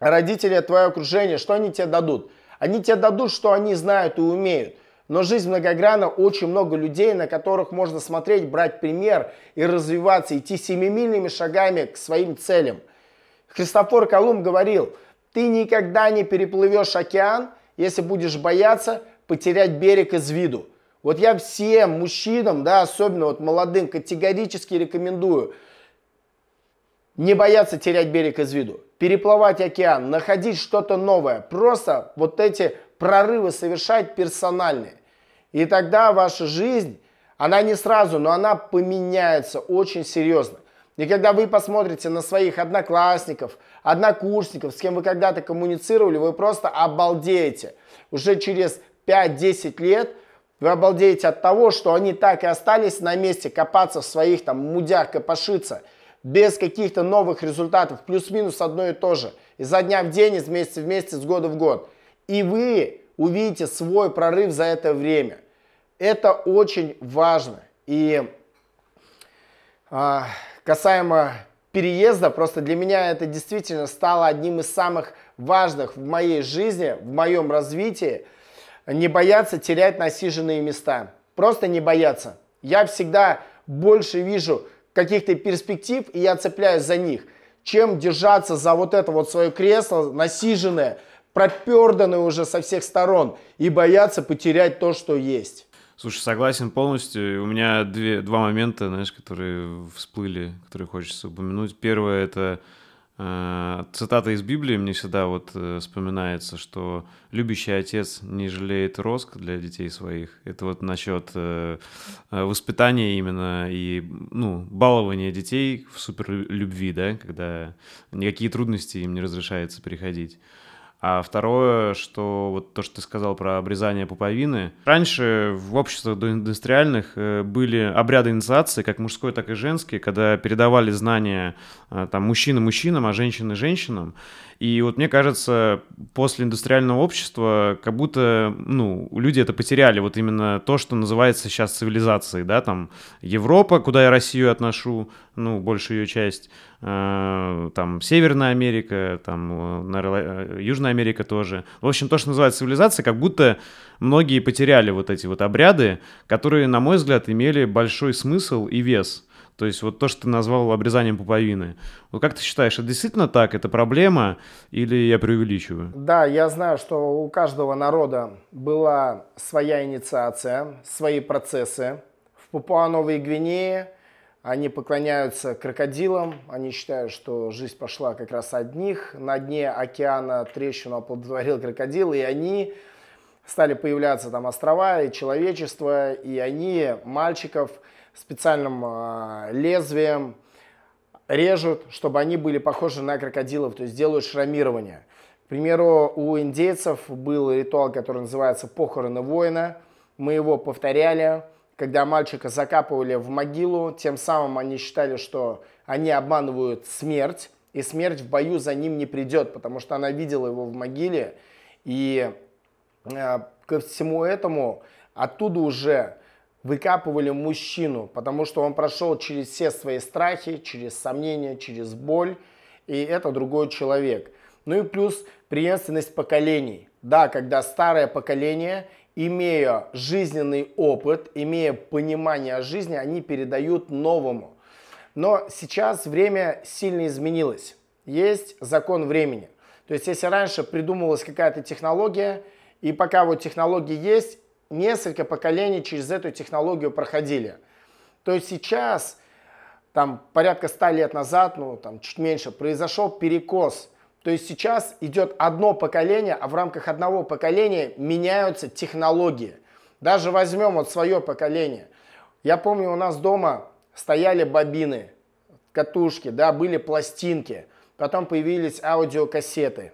Родители, твое окружение, что они тебе дадут? Они тебе дадут, что они знают и умеют. Но жизнь многогранна, очень много людей, на которых можно смотреть, брать пример и развиваться, идти семимильными шагами к своим целям. Христофор Колумб говорил, ты никогда не переплывешь океан, если будешь бояться потерять берег из виду. Вот я всем мужчинам, да, особенно вот молодым, категорически рекомендую не бояться терять берег из виду, переплывать океан, находить что-то новое, просто вот эти прорывы совершать персональные. И тогда ваша жизнь, она не сразу, но она поменяется очень серьезно. И когда вы посмотрите на своих одноклассников, однокурсников, с кем вы когда-то коммуницировали, вы просто обалдеете. Уже через 5-10 лет вы обалдеете от того, что они так и остались на месте копаться в своих там мудях, копошиться. без каких-то новых результатов, плюс-минус одно и то же, изо дня в день, из месяца в месяц, с года в год. И вы увидите свой прорыв за это время. Это очень важно. И касаемо переезда, просто для меня это действительно стало одним из самых важных в моей жизни, в моем развитии. Не бояться терять насиженные места. Просто не бояться. Я всегда больше вижу каких-то перспектив, и я цепляюсь за них, чем держаться за вот это вот свое кресло, насиженное, проперданное уже со всех сторон, и бояться потерять то, что есть. Слушай, согласен полностью. У меня два момента, знаешь, которые всплыли, которые хочется упомянуть. Первое — это цитата из Библии. Мне всегда вот вспоминается, что любящий отец не жалеет роск для детей своих. Это вот насчет воспитания именно и, ну, балования детей в суперлюбви, да, когда никакие трудности им не разрешается переходить. А второе, что вот то, что ты сказал про обрезание пуповины. Раньше в обществах доиндустриальных были обряды инициации, как мужской, так и женский, когда передавали знания там, мужчины мужчинам, а женщины женщинам. И вот мне кажется, после индустриального общества как будто, ну, люди это потеряли, вот именно то, что называется сейчас цивилизацией, да, там Европа, куда я Россию отношу, ну, большую ее часть, там Северная Америка, там, наверное, Южная Америка тоже. В общем, то, что называется цивилизацией, как будто многие потеряли вот эти вот обряды, которые, на мой взгляд, имели большой смысл и вес. То есть вот то, что ты назвал обрезанием пуповины. Вот как ты считаешь, это действительно так? Это проблема или я преувеличиваю? Да, я знаю, что у каждого народа была своя инициация, свои процессы. В Папуа-Новой Гвинее они поклоняются крокодилам. Они считают, что жизнь пошла как раз от них. На дне океана трещину оплодотворил крокодил, и они стали появляться там острова и человечество, и они мальчиков специальным лезвием режут, чтобы они были похожи на крокодилов, то есть делают шрамирование. К примеру, у индейцев был ритуал, который называется «Похороны воина». Мы его повторяли, когда мальчика закапывали в могилу, тем самым они считали, что они обманывают смерть, и смерть в бою за ним не придет, потому что она видела его в могиле. И ко всему этому оттуда уже выкапывали мужчину, потому что он прошел через все свои страхи, через сомнения, через боль, и это другой человек. Ну и плюс преемственность поколений. Да, когда старое поколение, имея жизненный опыт, имея понимание о жизни, они передают новому. Но сейчас время сильно изменилось. Есть закон времени. То есть если раньше придумывалась какая-то технология, и пока вот технологии есть, несколько поколений через эту технологию проходили. То есть сейчас, там, порядка 100 лет назад, ну, там, чуть меньше, произошел перекос. То есть сейчас идет одно поколение, а в рамках одного поколения меняются технологии. Даже возьмем вот свое поколение. Я помню, у нас дома стояли бобины, катушки, да, были пластинки. Потом появились аудиокассеты.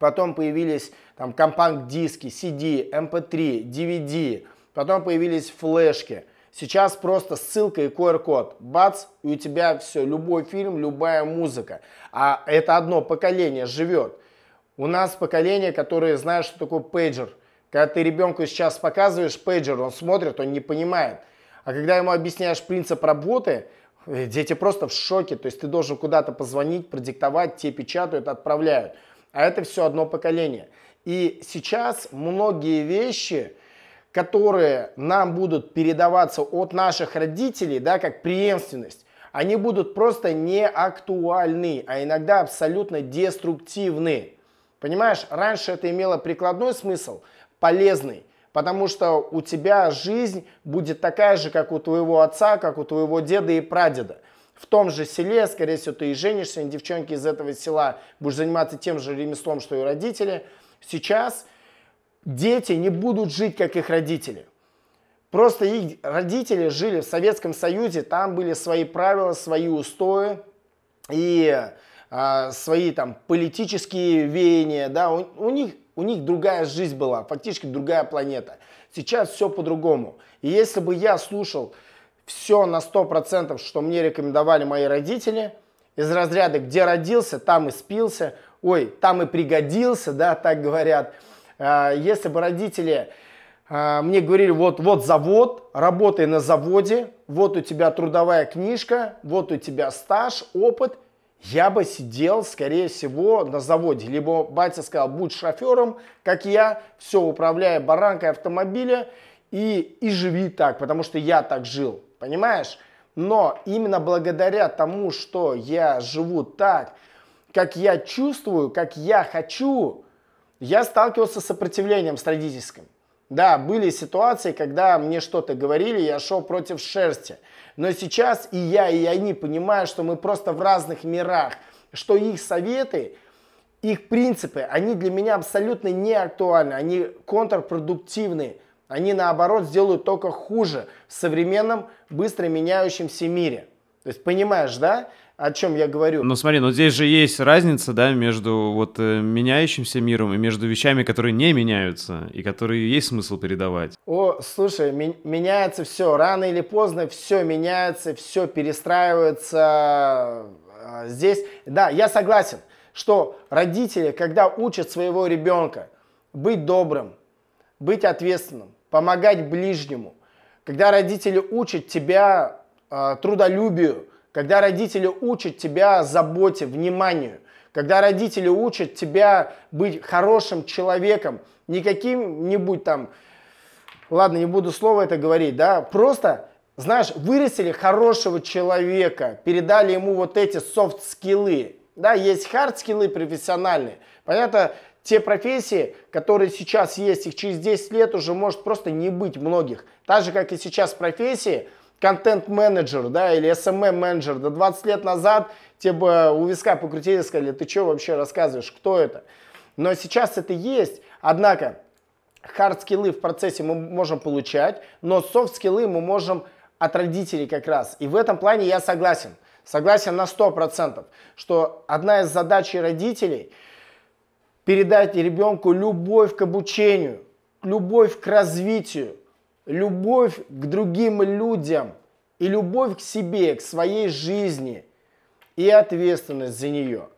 Потом появились там компакт-диски, CD, MP3, DVD. Потом появились флешки. Сейчас просто ссылка и QR-код. Бац, и у тебя все. Любой фильм, любая музыка. А это одно поколение живет. У нас поколение, которое знает, что такое пейджер. Когда ты ребенку сейчас показываешь пейджер, он смотрит, он не понимает. А когда ему объясняешь принцип работы, дети просто в шоке. То есть ты должен куда-то позвонить, продиктовать, те печатают, отправляют. А это все одно поколение. И сейчас многие вещи, которые нам будут передаваться от наших родителей, да, как преемственность, они будут просто не актуальны, а иногда абсолютно деструктивны. Понимаешь, раньше это имело прикладной смысл, полезный, потому что у тебя жизнь будет такая же, как у твоего отца, как у твоего деда и прадеда. В том же селе, скорее всего, ты и женишься, и девчонки из этого села будешь заниматься тем же ремеслом, что и родители. Сейчас дети не будут жить, как их родители. Просто их родители жили в Советском Союзе, там были свои правила, свои устои и свои там политические веяния. Да? У них другая жизнь была, фактически другая планета. Сейчас все по-другому. И если бы я слушал все на 100%, что мне рекомендовали мои родители, из разряда «где родился, там и спился», ой, там и пригодился, да, так говорят. Если бы родители мне говорили, вот завод, работай на заводе, вот у тебя трудовая книжка, вот у тебя стаж, опыт, я бы сидел, скорее всего, на заводе. Либо батя сказал, будь шофером, как я, все, управляя баранкой автомобиля, и живи так, потому что я так жил, понимаешь? Но именно благодаря тому, что я живу так, как я чувствую, как я хочу, я сталкивался с сопротивлением, с родительским. Да, были ситуации, когда мне что-то говорили, я шел против шерсти. Но сейчас и я, и они понимают, что мы просто в разных мирах, что их советы, их принципы, они для меня абсолютно не актуальны, они контрпродуктивны. Они, наоборот, сделают только хуже в современном, быстро меняющемся мире. То есть, понимаешь, да, о чем я говорю? Ну, смотри, но здесь же есть разница, да, между вот меняющимся миром и между вещами, которые не меняются и которые есть смысл передавать. О, слушай, меняется все. Рано или поздно все меняется, все перестраивается здесь. Да, я согласен, что родители, когда учат своего ребенка быть добрым, быть ответственным, помогать ближнему, когда родители учат тебя трудолюбию, когда родители учат тебя заботе, вниманию, когда родители учат тебя быть хорошим человеком, не каким-нибудь там, ладно, не буду слово это говорить, да, просто, знаешь, вырастили хорошего человека, передали ему вот эти софт-скиллы, да, есть хард-скиллы профессиональные, понятно. Те профессии, которые сейчас есть, их через 10 лет уже может просто не быть многих. Так же, как и сейчас профессии, контент-менеджер, да, или SMM-менеджер, да, 20 лет назад тебе бы у виска покрутили и сказали, ты что вообще рассказываешь, кто это? Но сейчас это есть, однако хард-скиллы в процессе мы можем получать, но софт-скиллы мы можем от родителей как раз. И в этом плане я согласен, согласен на 100%, что одна из задач родителей – передать ребенку любовь к обучению, любовь к развитию, любовь к другим людям и любовь к себе, к своей жизни и ответственность за нее.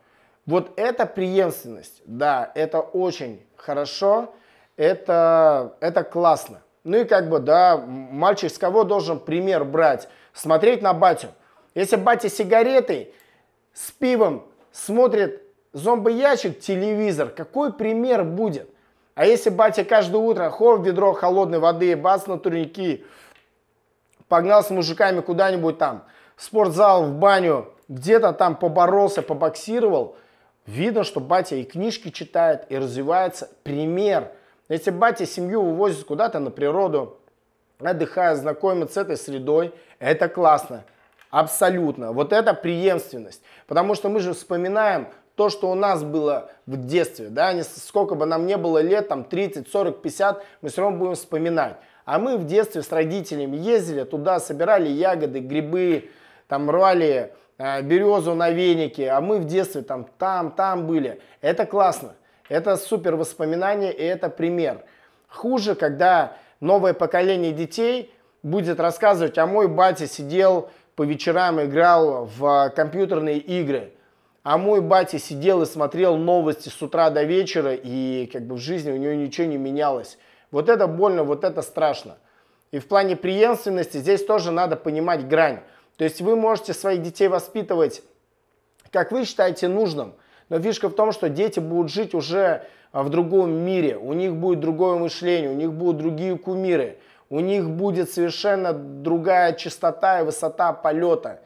Вот эта преемственность, да, это очень хорошо, это классно. Ну и как бы, да, мальчик с кого должен пример брать? Смотреть на батю. Если батя сигаретой с пивом смотрит зомбоящик, телевизор, какой пример будет? А если батя каждое утро, хоп, ведро холодной воды, бац, на турники, погнал с мужиками куда-нибудь там, в спортзал, в баню, где-то там поборолся, побоксировал, видно, что батя и книжки читает, и развивается. Пример. Если батя семью вывозит куда-то на природу, отдыхает, знакомится с этой средой, это классно. Абсолютно. Вот это преемственность. Потому что мы же вспоминаем то, что у нас было в детстве, да, сколько бы нам не было лет, там 30, 40, 50, мы все равно будем вспоминать. А мы в детстве с родителями ездили туда, собирали ягоды, грибы, там рвали березу на венике, а мы в детстве там были. Это классно, это супер воспоминание и это пример. Хуже, когда новое поколение детей будет рассказывать, а мой батя сидел по вечерам, играл в компьютерные игры. А мой батя сидел и смотрел новости с утра до вечера, и как бы в жизни у него ничего не менялось. Вот это больно, вот это страшно. И в плане преемственности здесь тоже надо понимать грань. То есть вы можете своих детей воспитывать, как вы считаете нужным, но фишка в том, что дети будут жить уже в другом мире, у них будет другое мышление, у них будут другие кумиры, у них будет совершенно другая частота и высота полета.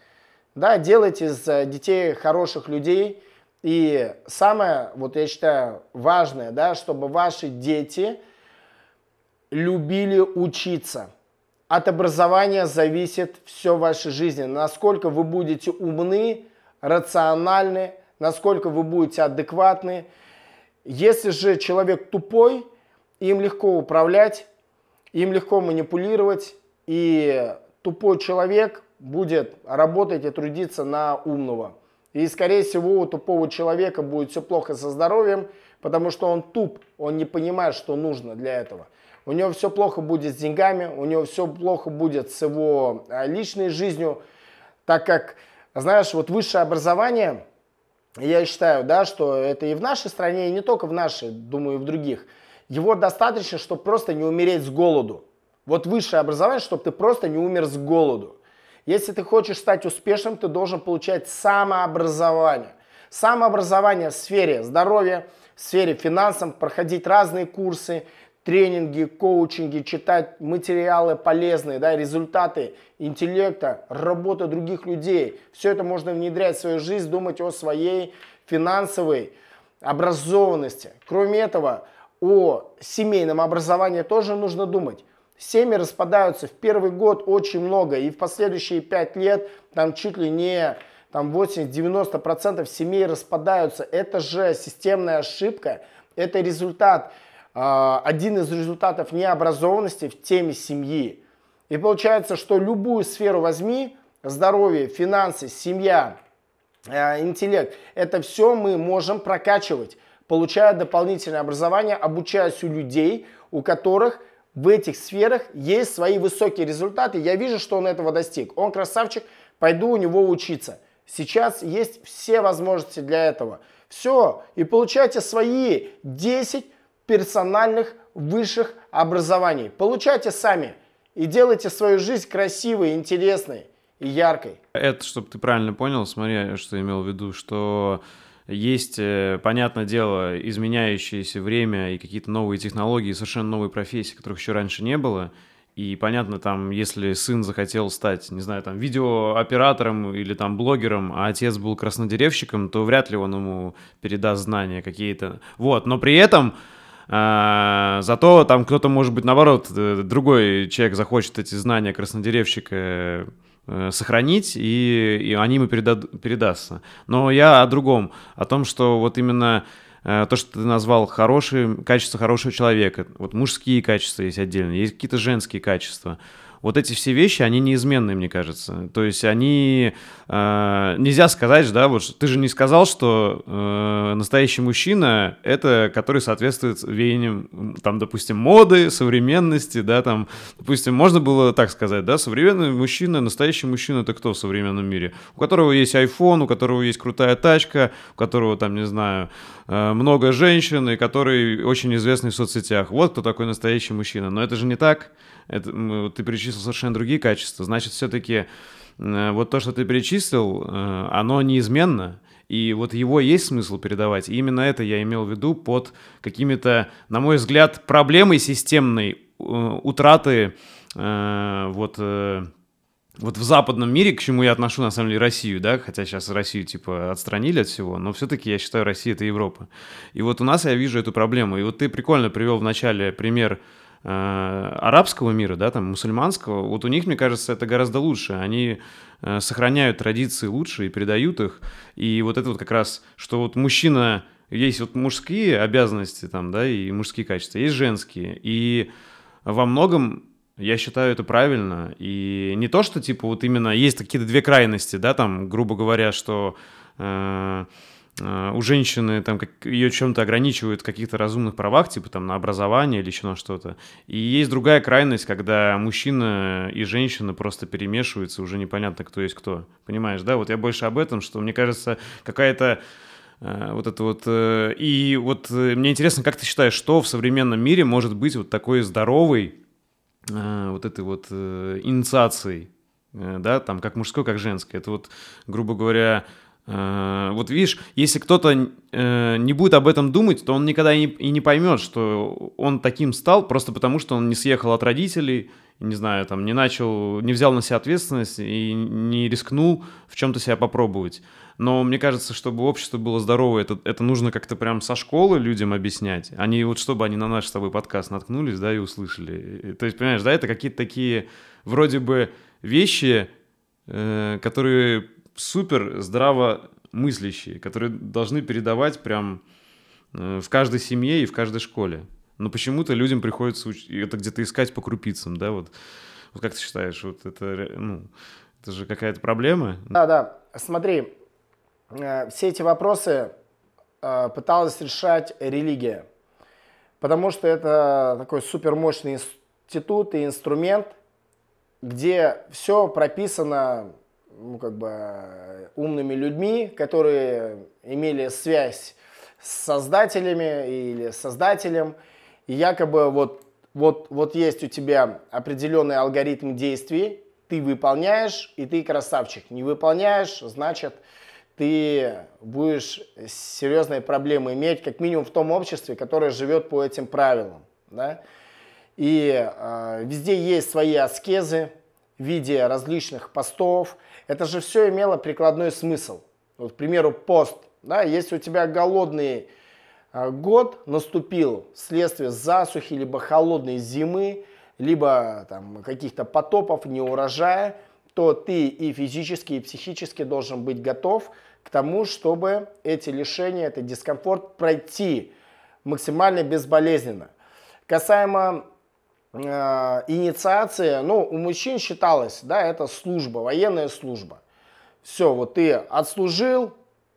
Да, делать из детей хороших людей. И самое, вот я считаю, важное, да, чтобы ваши дети любили учиться. От образования зависит все в вашей жизни. Насколько вы будете умны, рациональны, насколько вы будете адекватны. Если же человек тупой, им легко управлять, им легко манипулировать. И тупой человек будет работать и трудиться на умного. И, скорее всего, у тупого человека будет все плохо со здоровьем, потому что он туп, он не понимает, что нужно для этого. у него все плохо будет с деньгами, у него все плохо будет с его личной жизнью, так как, знаешь, вот высшее образование, я считаю, да, что это и в нашей стране, и не только в нашей, думаю, и в других, его достаточно, чтобы просто не умереть с голоду. Вот высшее образование, чтобы ты просто не умер с голоду. Если ты хочешь стать успешным, ты должен получать самообразование. Самообразование в сфере здоровья, в сфере финансов, проходить разные курсы, тренинги, коучинги, читать материалы полезные, да, результаты интеллекта, работы других людей. Все это можно внедрять в свою жизнь, думать о своей финансовой образованности. Кроме этого, о семейном образовании тоже нужно думать. Семьи распадаются в первый год очень много, и в последующие 5 лет там чуть ли не 80-90% семей распадаются. Это же системная ошибка, это результат, один из результатов необразованности в теме семьи. И получается, что любую сферу возьми, здоровье, финансы, семья, интеллект, это все мы можем прокачивать, получая дополнительное образование, обучаясь у людей, у которых в этих сферах есть свои высокие результаты. Я вижу, что он этого достиг. Он красавчик, пойду у него учиться. Сейчас есть все возможности для этого. Все, и получайте свои 10 персональных высших образований. Получайте сами и делайте свою жизнь красивой, интересной и яркой. Это, чтобы ты правильно понял, смотри, что я имел в виду, что... Есть, понятное дело, изменяющееся время и какие-то новые технологии, совершенно новые профессии, которых еще раньше не было. И, понятно, там, если сын захотел стать, не знаю, там, видеооператором или там блогером, а отец был краснодеревщиком, то вряд ли он ему передаст знания какие-то. Вот, но при этом... Зато там кто-то, может быть, наоборот, другой человек захочет эти знания краснодеревщика сохранить, и они ему передастся. Но я о другом, о том, что вот именно то, что ты назвал хорошие, качества хорошего человека, вот мужские качества есть отдельно, есть какие-то женские качества. Вот эти все вещи, они неизменны, мне кажется. То есть они... нельзя сказать, да, вот ты же не сказал, что настоящий мужчина — это который соответствует веяниям, там, допустим, моды, современности, да, там, допустим, можно было так сказать, да, современный мужчина, настоящий мужчина — это кто в современном мире? У которого есть iPhone, у которого есть крутая тачка, у которого, там, не знаю, много женщин, и который очень известный в соцсетях. Вот кто такой настоящий мужчина. Но это же не так. Это, ты перечислил совершенно другие качества. Значит, все-таки вот то, что ты перечислил, оно неизменно. И вот его есть смысл передавать. И именно это я имел в виду под какими-то, на мой взгляд, проблемой системной утраты вот в западном мире, к чему я отношу, на самом деле, Россию, да, хотя сейчас Россию, типа, отстранили от всего, но все-таки я считаю, Россия — это Европа. И вот у нас я вижу эту проблему. И вот ты прикольно привел в начале пример арабского мира, да, там, мусульманского. Вот у них, мне кажется, это гораздо лучше. Они сохраняют традиции лучше и передают их. И вот это вот как раз, что вот мужчина... Есть вот мужские обязанности там, да, и мужские качества, есть женские. И во многом... Я считаю, это правильно. И не то, что, типа, вот именно есть какие-то две крайности, да, там, грубо говоря, что у женщины там ее чем-то ограничивают в каких-то разумных правах, типа, там, на образование или еще на что-то. И есть другая крайность, когда мужчина и женщина просто перемешиваются, уже непонятно, кто есть кто. Понимаешь, да? Вот я больше об этом, что, мне кажется, какая-то... Вот это вот. И вот мне интересно, как ты считаешь, что в современном мире может быть вот такой здоровый вот этой вот инициацией, да, там, как мужской, как женской. Это вот, грубо говоря, вот видишь, если кто-то не будет об этом думать, то он никогда и не поймет, что он таким стал просто потому, что он не съехал от родителей, не знаю, там, не взял на себя ответственность и не рискнул в чем-то себя попробовать. Но мне кажется, чтобы общество было здоровое, это нужно как-то прям со школы людям объяснять, они вот чтобы они на наш с тобой подкаст наткнулись, да, и услышали. То есть, понимаешь, да, это какие-то такие вроде бы вещи, которые супер здравомыслящие, которые должны передавать прям в каждой семье и в каждой школе. Но почему-то людям приходится это где-то искать по крупицам, да, вот. Вот как ты считаешь, вот это же какая-то проблема? Да, смотри. Все эти вопросы пыталась решать религия. Потому что это такой супермощный институт и инструмент, где все прописано умными людьми, которые имели связь с создателями или создателем. И якобы вот есть у тебя определенный алгоритм действий, ты выполняешь, и ты красавчик. Не выполняешь, значит, ты будешь серьезные проблемы иметь, как минимум в том обществе, которое живет по этим правилам. Да? И везде есть свои аскезы в виде различных постов. Это же все имело прикладной смысл. Вот, к примеру, пост. Да? Если у тебя голодный год наступил вследствие засухи, либо холодной зимы, либо там каких-то потопов, неурожая, то ты и физически, и психически должен быть готов к тому, чтобы эти лишения, этот дискомфорт пройти максимально безболезненно. Касаемо инициации, у мужчин считалось, да, это служба, военная служба. Все, вот ты отслужил,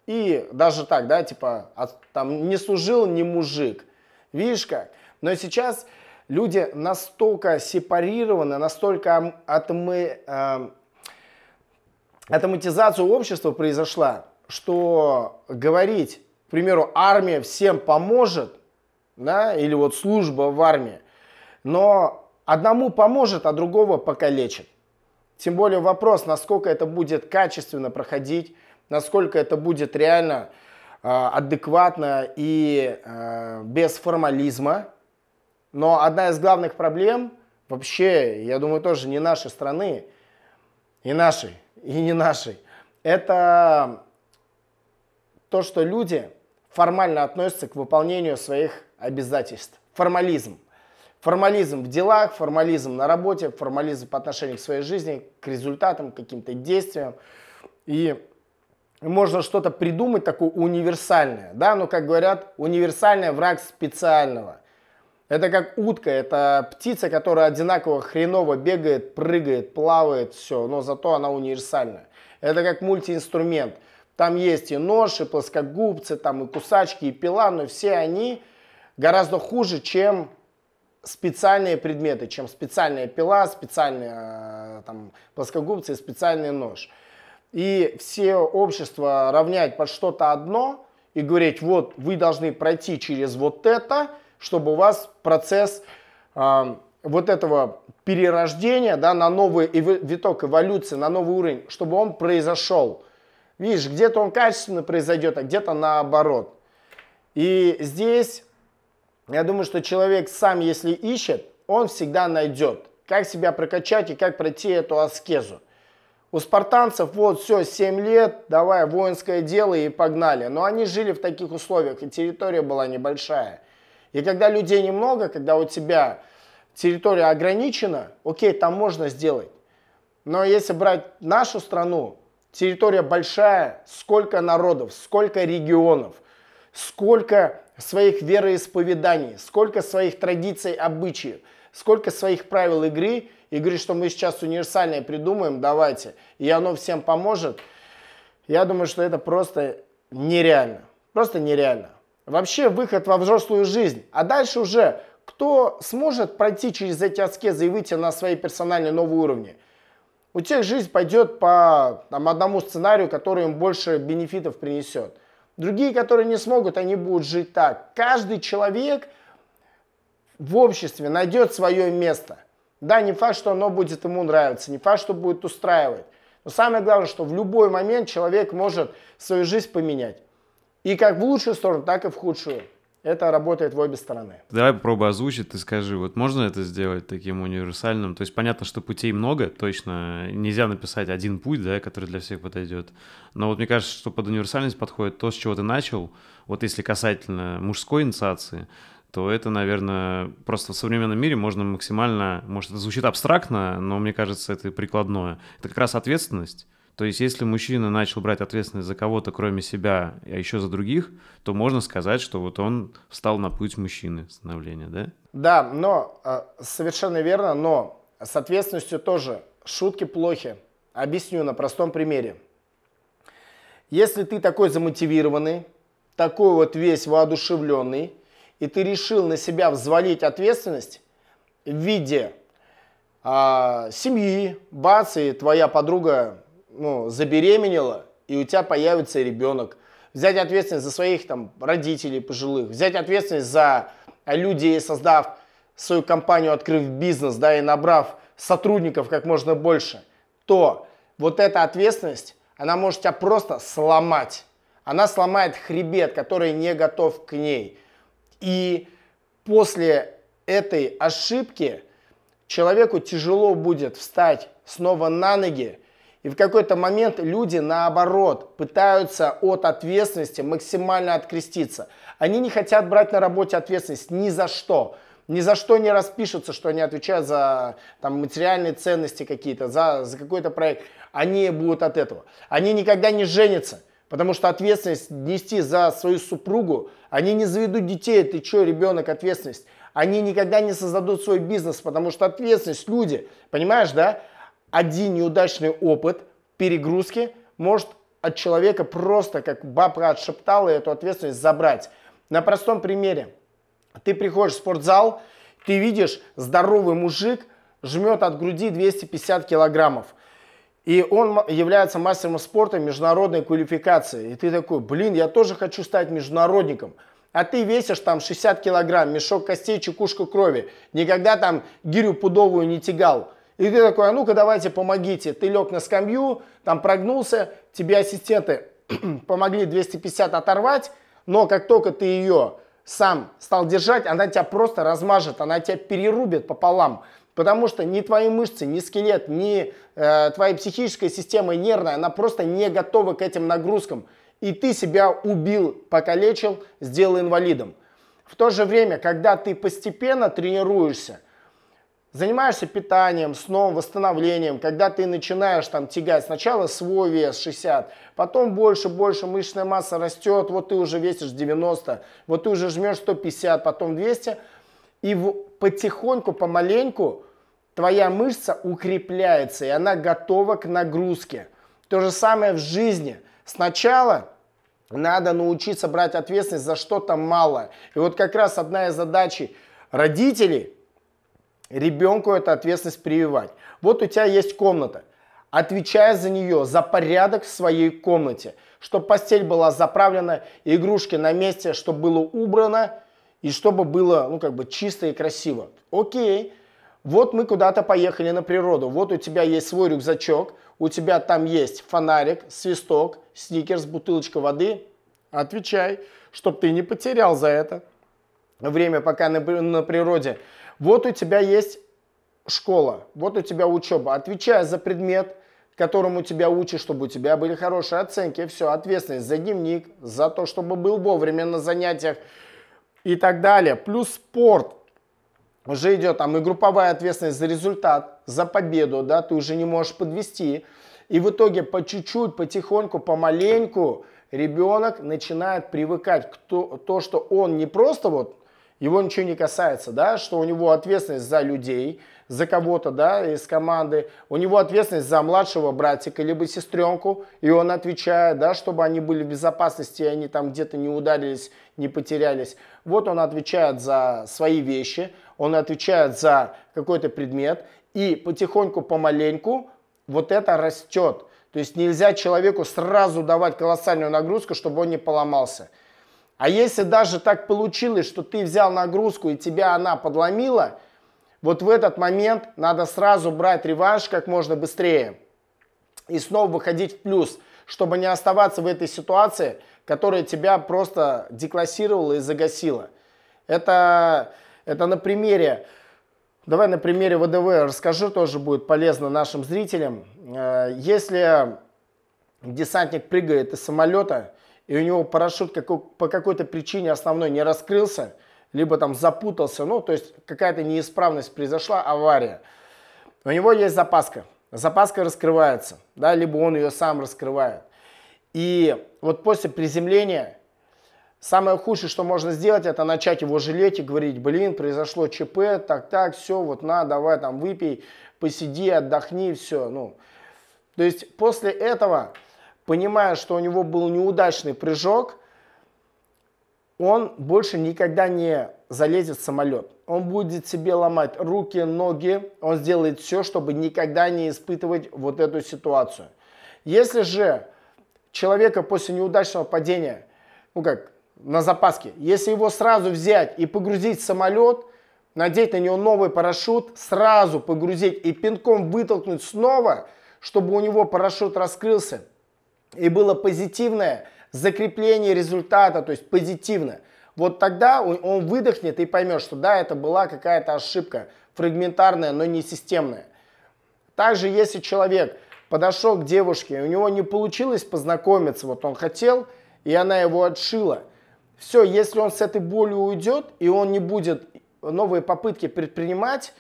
и даже так, да, типа, там не служил, не мужик. Видишь как? Но сейчас люди настолько сепарированы, настолько автоматизация общества произошла, что говорить, к примеру, армия всем поможет, да, или вот служба в армии, но одному поможет, а другого покалечит. Тем более вопрос, насколько это будет качественно проходить, насколько это будет реально адекватно и без формализма. Но одна из главных проблем, вообще, я думаю, тоже не нашей страны, и нашей, и не нашей, это то, что люди формально относятся к выполнению своих обязательств. Формализм. Формализм в делах, формализм на работе, формализм по отношению к своей жизни, к результатам, к каким-то действиям. И можно что-то придумать такое универсальное, да, но, как говорят, универсальное враг специального. Это как утка, это птица, которая одинаково хреново бегает, прыгает, плавает, все, но зато она универсальная. Это как мультиинструмент. Там есть и нож, и плоскогубцы, там и кусачки, и пила, но все они гораздо хуже, чем специальные предметы, чем специальная пила, специальные там, плоскогубцы и специальный нож. И все общество равнять под что-то одно и говорить, вот вы должны пройти через вот это, чтобы у вас процесс вот этого перерождения, да, на новый виток эволюции, на новый уровень, чтобы он произошел. Видишь, где-то он качественно произойдет, а где-то наоборот. И здесь, я думаю, что человек сам, если ищет, он всегда найдет, как себя прокачать и как пройти эту аскезу. У спартанцев вот все, 7 лет, давай воинское дело и погнали. Но они жили в таких условиях, и территория была небольшая. И когда людей немного, когда у тебя территория ограничена, окей, там можно сделать. Но если брать нашу страну, территория большая, сколько народов, сколько регионов, сколько своих вероисповеданий, сколько своих традиций, обычаев, сколько своих правил игры, и говорит, что мы сейчас универсальное придумаем, давайте, и оно всем поможет, я думаю, что это просто нереально. Просто нереально. Вообще выход во взрослую жизнь. А дальше уже, кто сможет пройти через эти аскезы и выйти на свои персональные новые уровни? У тех жизнь пойдет по одному сценарию, который им больше бенефитов принесет. Другие, которые не смогут, они будут жить так. Каждый человек в обществе найдет свое место. Да, не факт, что оно будет ему нравиться, не факт, что будет устраивать. Но самое главное, что в любой момент человек может свою жизнь поменять. И как в лучшую сторону, так и в худшую. Это работает в обе стороны. Давай попробуй озвучить, ты скажи, вот можно это сделать таким универсальным? То есть понятно, что путей много, точно. Нельзя написать один путь, да, который для всех подойдет. Но вот мне кажется, что под универсальность подходит то, с чего ты начал. Вот если касательно мужской инициации, то это, наверное, просто в современном мире можно максимально... Может, это звучит абстрактно, но мне кажется, это прикладное. Это как раз ответственность. То есть, если мужчина начал брать ответственность за кого-то, кроме себя, а еще за других, то можно сказать, что вот он встал на путь мужчины становления, да? Да, но совершенно верно, но с ответственностью тоже шутки плохи. Объясню на простом примере. Если ты такой замотивированный, такой вот весь воодушевленный, и ты решил на себя взвалить ответственность в виде семьи, бац, и твоя подруга забеременела, и у тебя появится ребенок. Взять ответственность за своих родителей пожилых, взять ответственность за людей, создав свою компанию, открыв бизнес, да, и набрав сотрудников как можно больше, то вот эта ответственность, она может тебя просто сломать. Она сломает хребет, который не готов к ней. И после этой ошибки человеку тяжело будет встать снова на ноги. И в какой-то момент люди, наоборот, пытаются от ответственности максимально откреститься. Они не хотят брать на работе ответственность ни за что. Ни за что не распишутся, что они отвечают за материальные ценности какие-то, за какой-то проект. Они будут от этого. Они никогда не женятся, потому что ответственность нести за свою супругу. Они не заведут детей, ты что, ребенок, ответственность. Они никогда не создадут свой бизнес, потому что ответственность, люди, понимаешь, да? Один неудачный опыт перегрузки может от человека просто, как бабка отшептала, эту ответственность забрать. На простом примере. Ты приходишь в спортзал, ты видишь, здоровый мужик жмет от груди 250 килограммов. И он является мастером спорта международной квалификации. И ты такой, блин, я тоже хочу стать международником. А ты весишь 60 килограмм, мешок костей, чекушку крови. Никогда гирю пудовую не тягал. И ты такой, а ну-ка давайте помогите. Ты лег на скамью, прогнулся, тебе ассистенты помогли 250 оторвать, но как только ты ее сам стал держать, она тебя просто размажет, она тебя перерубит пополам. Потому что ни твои мышцы, ни скелет, ни твоя психическая система нервная, она просто не готова к этим нагрузкам. И ты себя убил, покалечил, сделал инвалидом. В то же время, когда ты постепенно тренируешься, занимаешься питанием, сном, восстановлением, когда ты начинаешь тягать сначала свой вес 60, потом больше мышечная масса растет, вот ты уже весишь 90, вот ты уже жмешь 150, потом 200, и потихоньку, помаленьку твоя мышца укрепляется, и она готова к нагрузке. То же самое в жизни. Сначала надо научиться брать ответственность за что-то малое. И вот как раз одна из задач родителей – ребенку эту ответственность прививать. Вот у тебя есть комната. Отвечай за нее, за порядок в своей комнате. Чтобы постель была заправлена, игрушки на месте, чтобы было убрано и чтобы было чисто и красиво. Окей. Вот мы куда-то поехали на природу. Вот у тебя есть свой рюкзачок. У тебя там есть фонарик, свисток, сникерс, бутылочка воды. Отвечай, чтобы ты не потерял за это время, пока на природе. Вот у тебя есть школа, вот у тебя учеба. Отвечай за предмет, которому тебя учишь, чтобы у тебя были хорошие оценки. Все, ответственность за дневник, за то, чтобы был вовремя на занятиях и так далее. Плюс спорт. Уже идет и групповая ответственность за результат, за победу, да, ты уже не можешь подвести. И в итоге по чуть-чуть, потихоньку, помаленьку ребенок начинает привыкать к тому, что он не просто его ничего не касается, да, что у него ответственность за людей, за кого-то, да, из команды, у него ответственность за младшего братика либо сестренку, и он отвечает, да, чтобы они были в безопасности, и они где-то не ударились, не потерялись. Вот он отвечает за свои вещи, он отвечает за какой-то предмет, и потихоньку, помаленьку вот это растет. То есть нельзя человеку сразу давать колоссальную нагрузку, чтобы он не поломался. А если даже так получилось, что ты взял нагрузку и тебя она подломила, вот в этот момент надо сразу брать реванш как можно быстрее и снова выходить в плюс, чтобы не оставаться в этой ситуации, которая тебя просто деклассировала и загасила. Это на примере, давай на примере ВДВ расскажу, тоже будет полезно нашим зрителям. Если десантник прыгает из самолета, и у него парашют по какой-то причине основной не раскрылся, либо запутался, то есть какая-то неисправность произошла, авария. У него есть запаска. Запаска раскрывается, да, либо он ее сам раскрывает. И вот после приземления самое худшее, что можно сделать, это начать его жалеть и говорить, блин, произошло ЧП, так, все, на, давай выпей, посиди, отдохни, все. То есть после этого, понимая, что у него был неудачный прыжок, он больше никогда не залезет в самолет. Он будет себе ломать руки, ноги, он сделает все, чтобы никогда не испытывать вот эту ситуацию. Если же человека после неудачного падения, на запаске, если его сразу взять и погрузить в самолет, надеть на него новый парашют, сразу погрузить и пинком вытолкнуть снова, чтобы у него парашют раскрылся, и было позитивное закрепление результата, то есть позитивно, вот тогда он выдохнет и поймет, что да, это была какая-то ошибка, фрагментарная, но не системная. Также, если человек подошел к девушке, у него не получилось познакомиться, вот он хотел, и она его отшила. Все, если он с этой болью уйдет, и он не будет новые попытки предпринимать,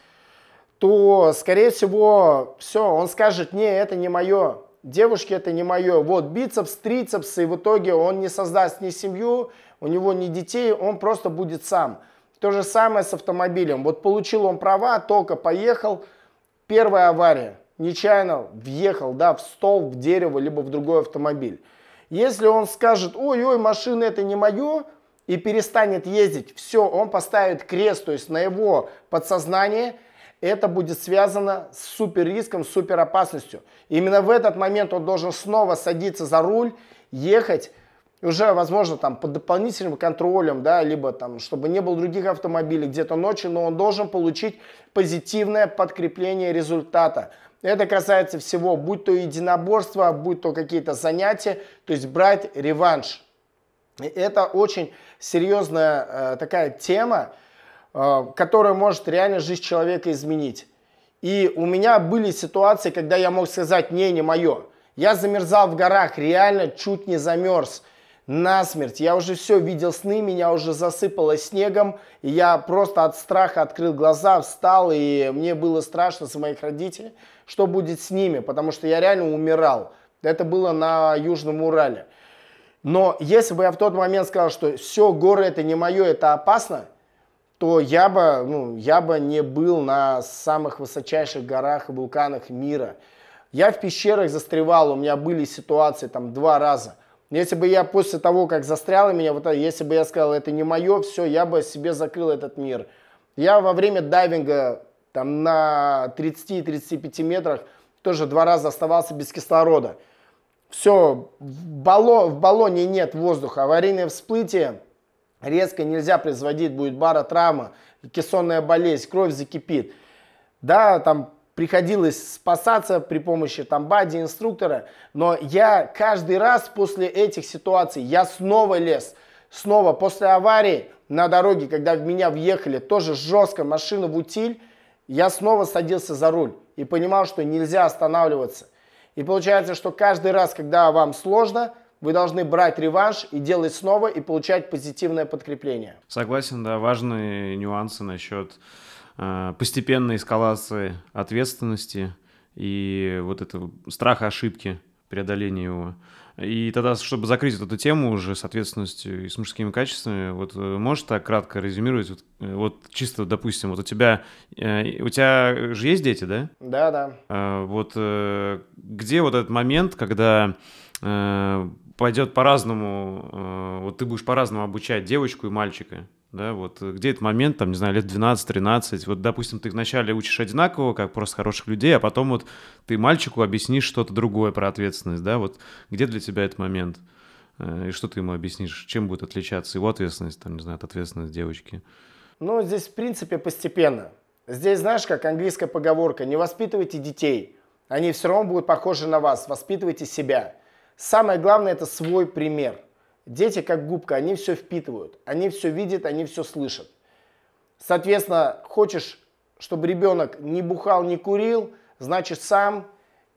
то, скорее всего, все, он скажет: не, это не мое, девушки, это не мое. Вот бицепс, трицепс, и в итоге он не создаст ни семью, у него ни детей, он просто будет сам. То же самое с автомобилем. Вот получил он права, только поехал, первая авария, нечаянно въехал, да, в столб, в дерево, либо в другой автомобиль. Если он скажет: ой-ой, машина это не мое, и перестанет ездить, все, он поставит крест, то есть на его подсознание это будет связано с супер риском, с супер опасностью. Именно в этот момент он должен снова садиться за руль, ехать, уже, возможно, там, под дополнительным контролем, да, либо там, чтобы не было других автомобилей где-то ночью, но он должен получить позитивное подкрепление результата. Это касается всего, будь то единоборство, будь то какие-то занятия, то есть брать реванш. Это очень серьезная такая тема, которая может реально жизнь человека изменить. И у меня были ситуации, когда я мог сказать: не, не мое. Я замерзал в горах, реально чуть не замерз насмерть. Я уже все видел сны, меня уже засыпало снегом. И я просто от страха открыл глаза, встал, и мне было страшно за моих родителей, что будет с ними, потому что я реально умирал. Это было на Южном Урале. Но если бы я в тот момент сказал, что все, горы это не мое, это опасно, то я бы не был на самых высочайших горах и вулканах мира. Я в пещерах застревал, у меня были ситуации там 2 раза. Если бы я после того, как застрял, если бы я сказал: это не мое, все, я бы себе закрыл этот мир. Я во время дайвинга там, на 30-35 метрах тоже 2 раза оставался без кислорода. Все, в баллоне нет воздуха, аварийное всплытие, резко нельзя производить, будет баротравма, кессонная болезнь, кровь закипит. Да, там приходилось спасаться при помощи там бадди-инструктора, но я каждый раз после этих ситуаций, я снова лез, снова после аварии на дороге, когда в меня въехали, тоже жестко машина в утиль, я снова садился за руль и понимал, что нельзя останавливаться. И получается, что каждый раз, когда вам сложно, вы должны брать реванш и делать снова, и получать позитивное подкрепление. Согласен, да, важные нюансы насчет постепенной эскалации ответственности и вот этого страха ошибки, преодоления его. И тогда, чтобы закрыть эту тему уже с ответственностью и с мужскими качествами, вот можешь так кратко резюмировать, вот чисто, допустим, вот у тебя же есть дети, да? Да, да. Вот где вот этот момент, когда пойдет по-разному, вот ты будешь по-разному обучать девочку и мальчика, да, вот где этот момент, там, не знаю, лет 12-13, вот, допустим, ты вначале учишь одинаково, как просто хороших людей, а потом вот ты мальчику объяснишь что-то другое про ответственность, да, вот где для тебя этот момент, и что ты ему объяснишь, чем будет отличаться его ответственность, там, не знаю, от ответственности девочки? Ну, здесь, в принципе, постепенно. Здесь, знаешь, как английская поговорка: не воспитывайте детей, они все равно будут похожи на вас, воспитывайте себя. Самое главное – это свой пример. Дети как губка, они все впитывают, они все видят, они все слышат. Соответственно, хочешь, чтобы ребенок не бухал, не курил, значит, сам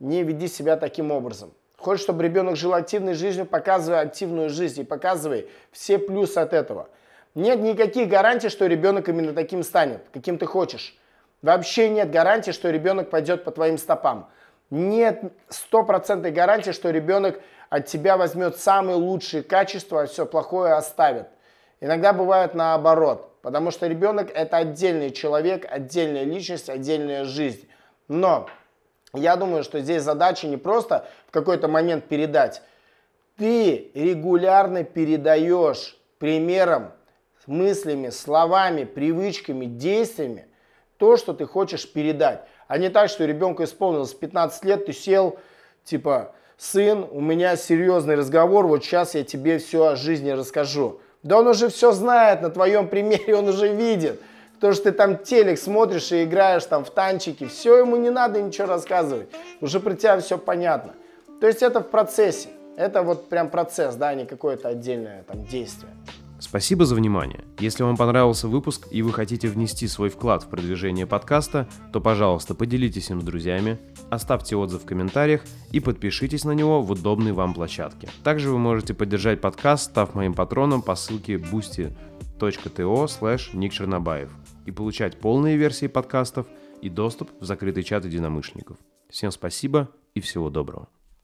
не веди себя таким образом. Хочешь, чтобы ребенок жил активной жизнью, показывай активную жизнь и показывай все плюсы от этого. Нет никаких гарантий, что ребенок именно таким станет, каким ты хочешь. Вообще нет гарантии, что ребенок пойдет по твоим стопам. Нет стопроцентной гарантии, что ребенок от тебя возьмет самые лучшие качества, а все плохое оставит. Иногда бывает наоборот, потому что ребенок – это отдельный человек, отдельная личность, отдельная жизнь. Но я думаю, что здесь задача не просто в какой-то момент передать. Ты регулярно передаешь примером, мыслями, словами, привычками, действиями то, что ты хочешь передать. А не так, что ребенку исполнилось 15 лет, ты сел, типа, сын, у меня серьезный разговор, вот сейчас я тебе все о жизни расскажу. Да он уже все знает на твоем примере, он уже видит. То, что ты там телек смотришь и играешь там в танчики, все, ему не надо ничего рассказывать. Уже про тебя все понятно. То есть это в процессе. Это вот прям процесс, да, а не какое-то отдельное там действие. Спасибо за внимание. Если вам понравился выпуск и вы хотите внести свой вклад в продвижение подкаста, то, пожалуйста, поделитесь им с друзьями, оставьте отзыв в комментариях и подпишитесь на него в удобной вам площадке. Также вы можете поддержать подкаст, став моим патроном по ссылке boosty.to/Ник Чернобаев и получать полные версии подкастов и доступ в закрытый чат единомышленников. Всем спасибо и всего доброго.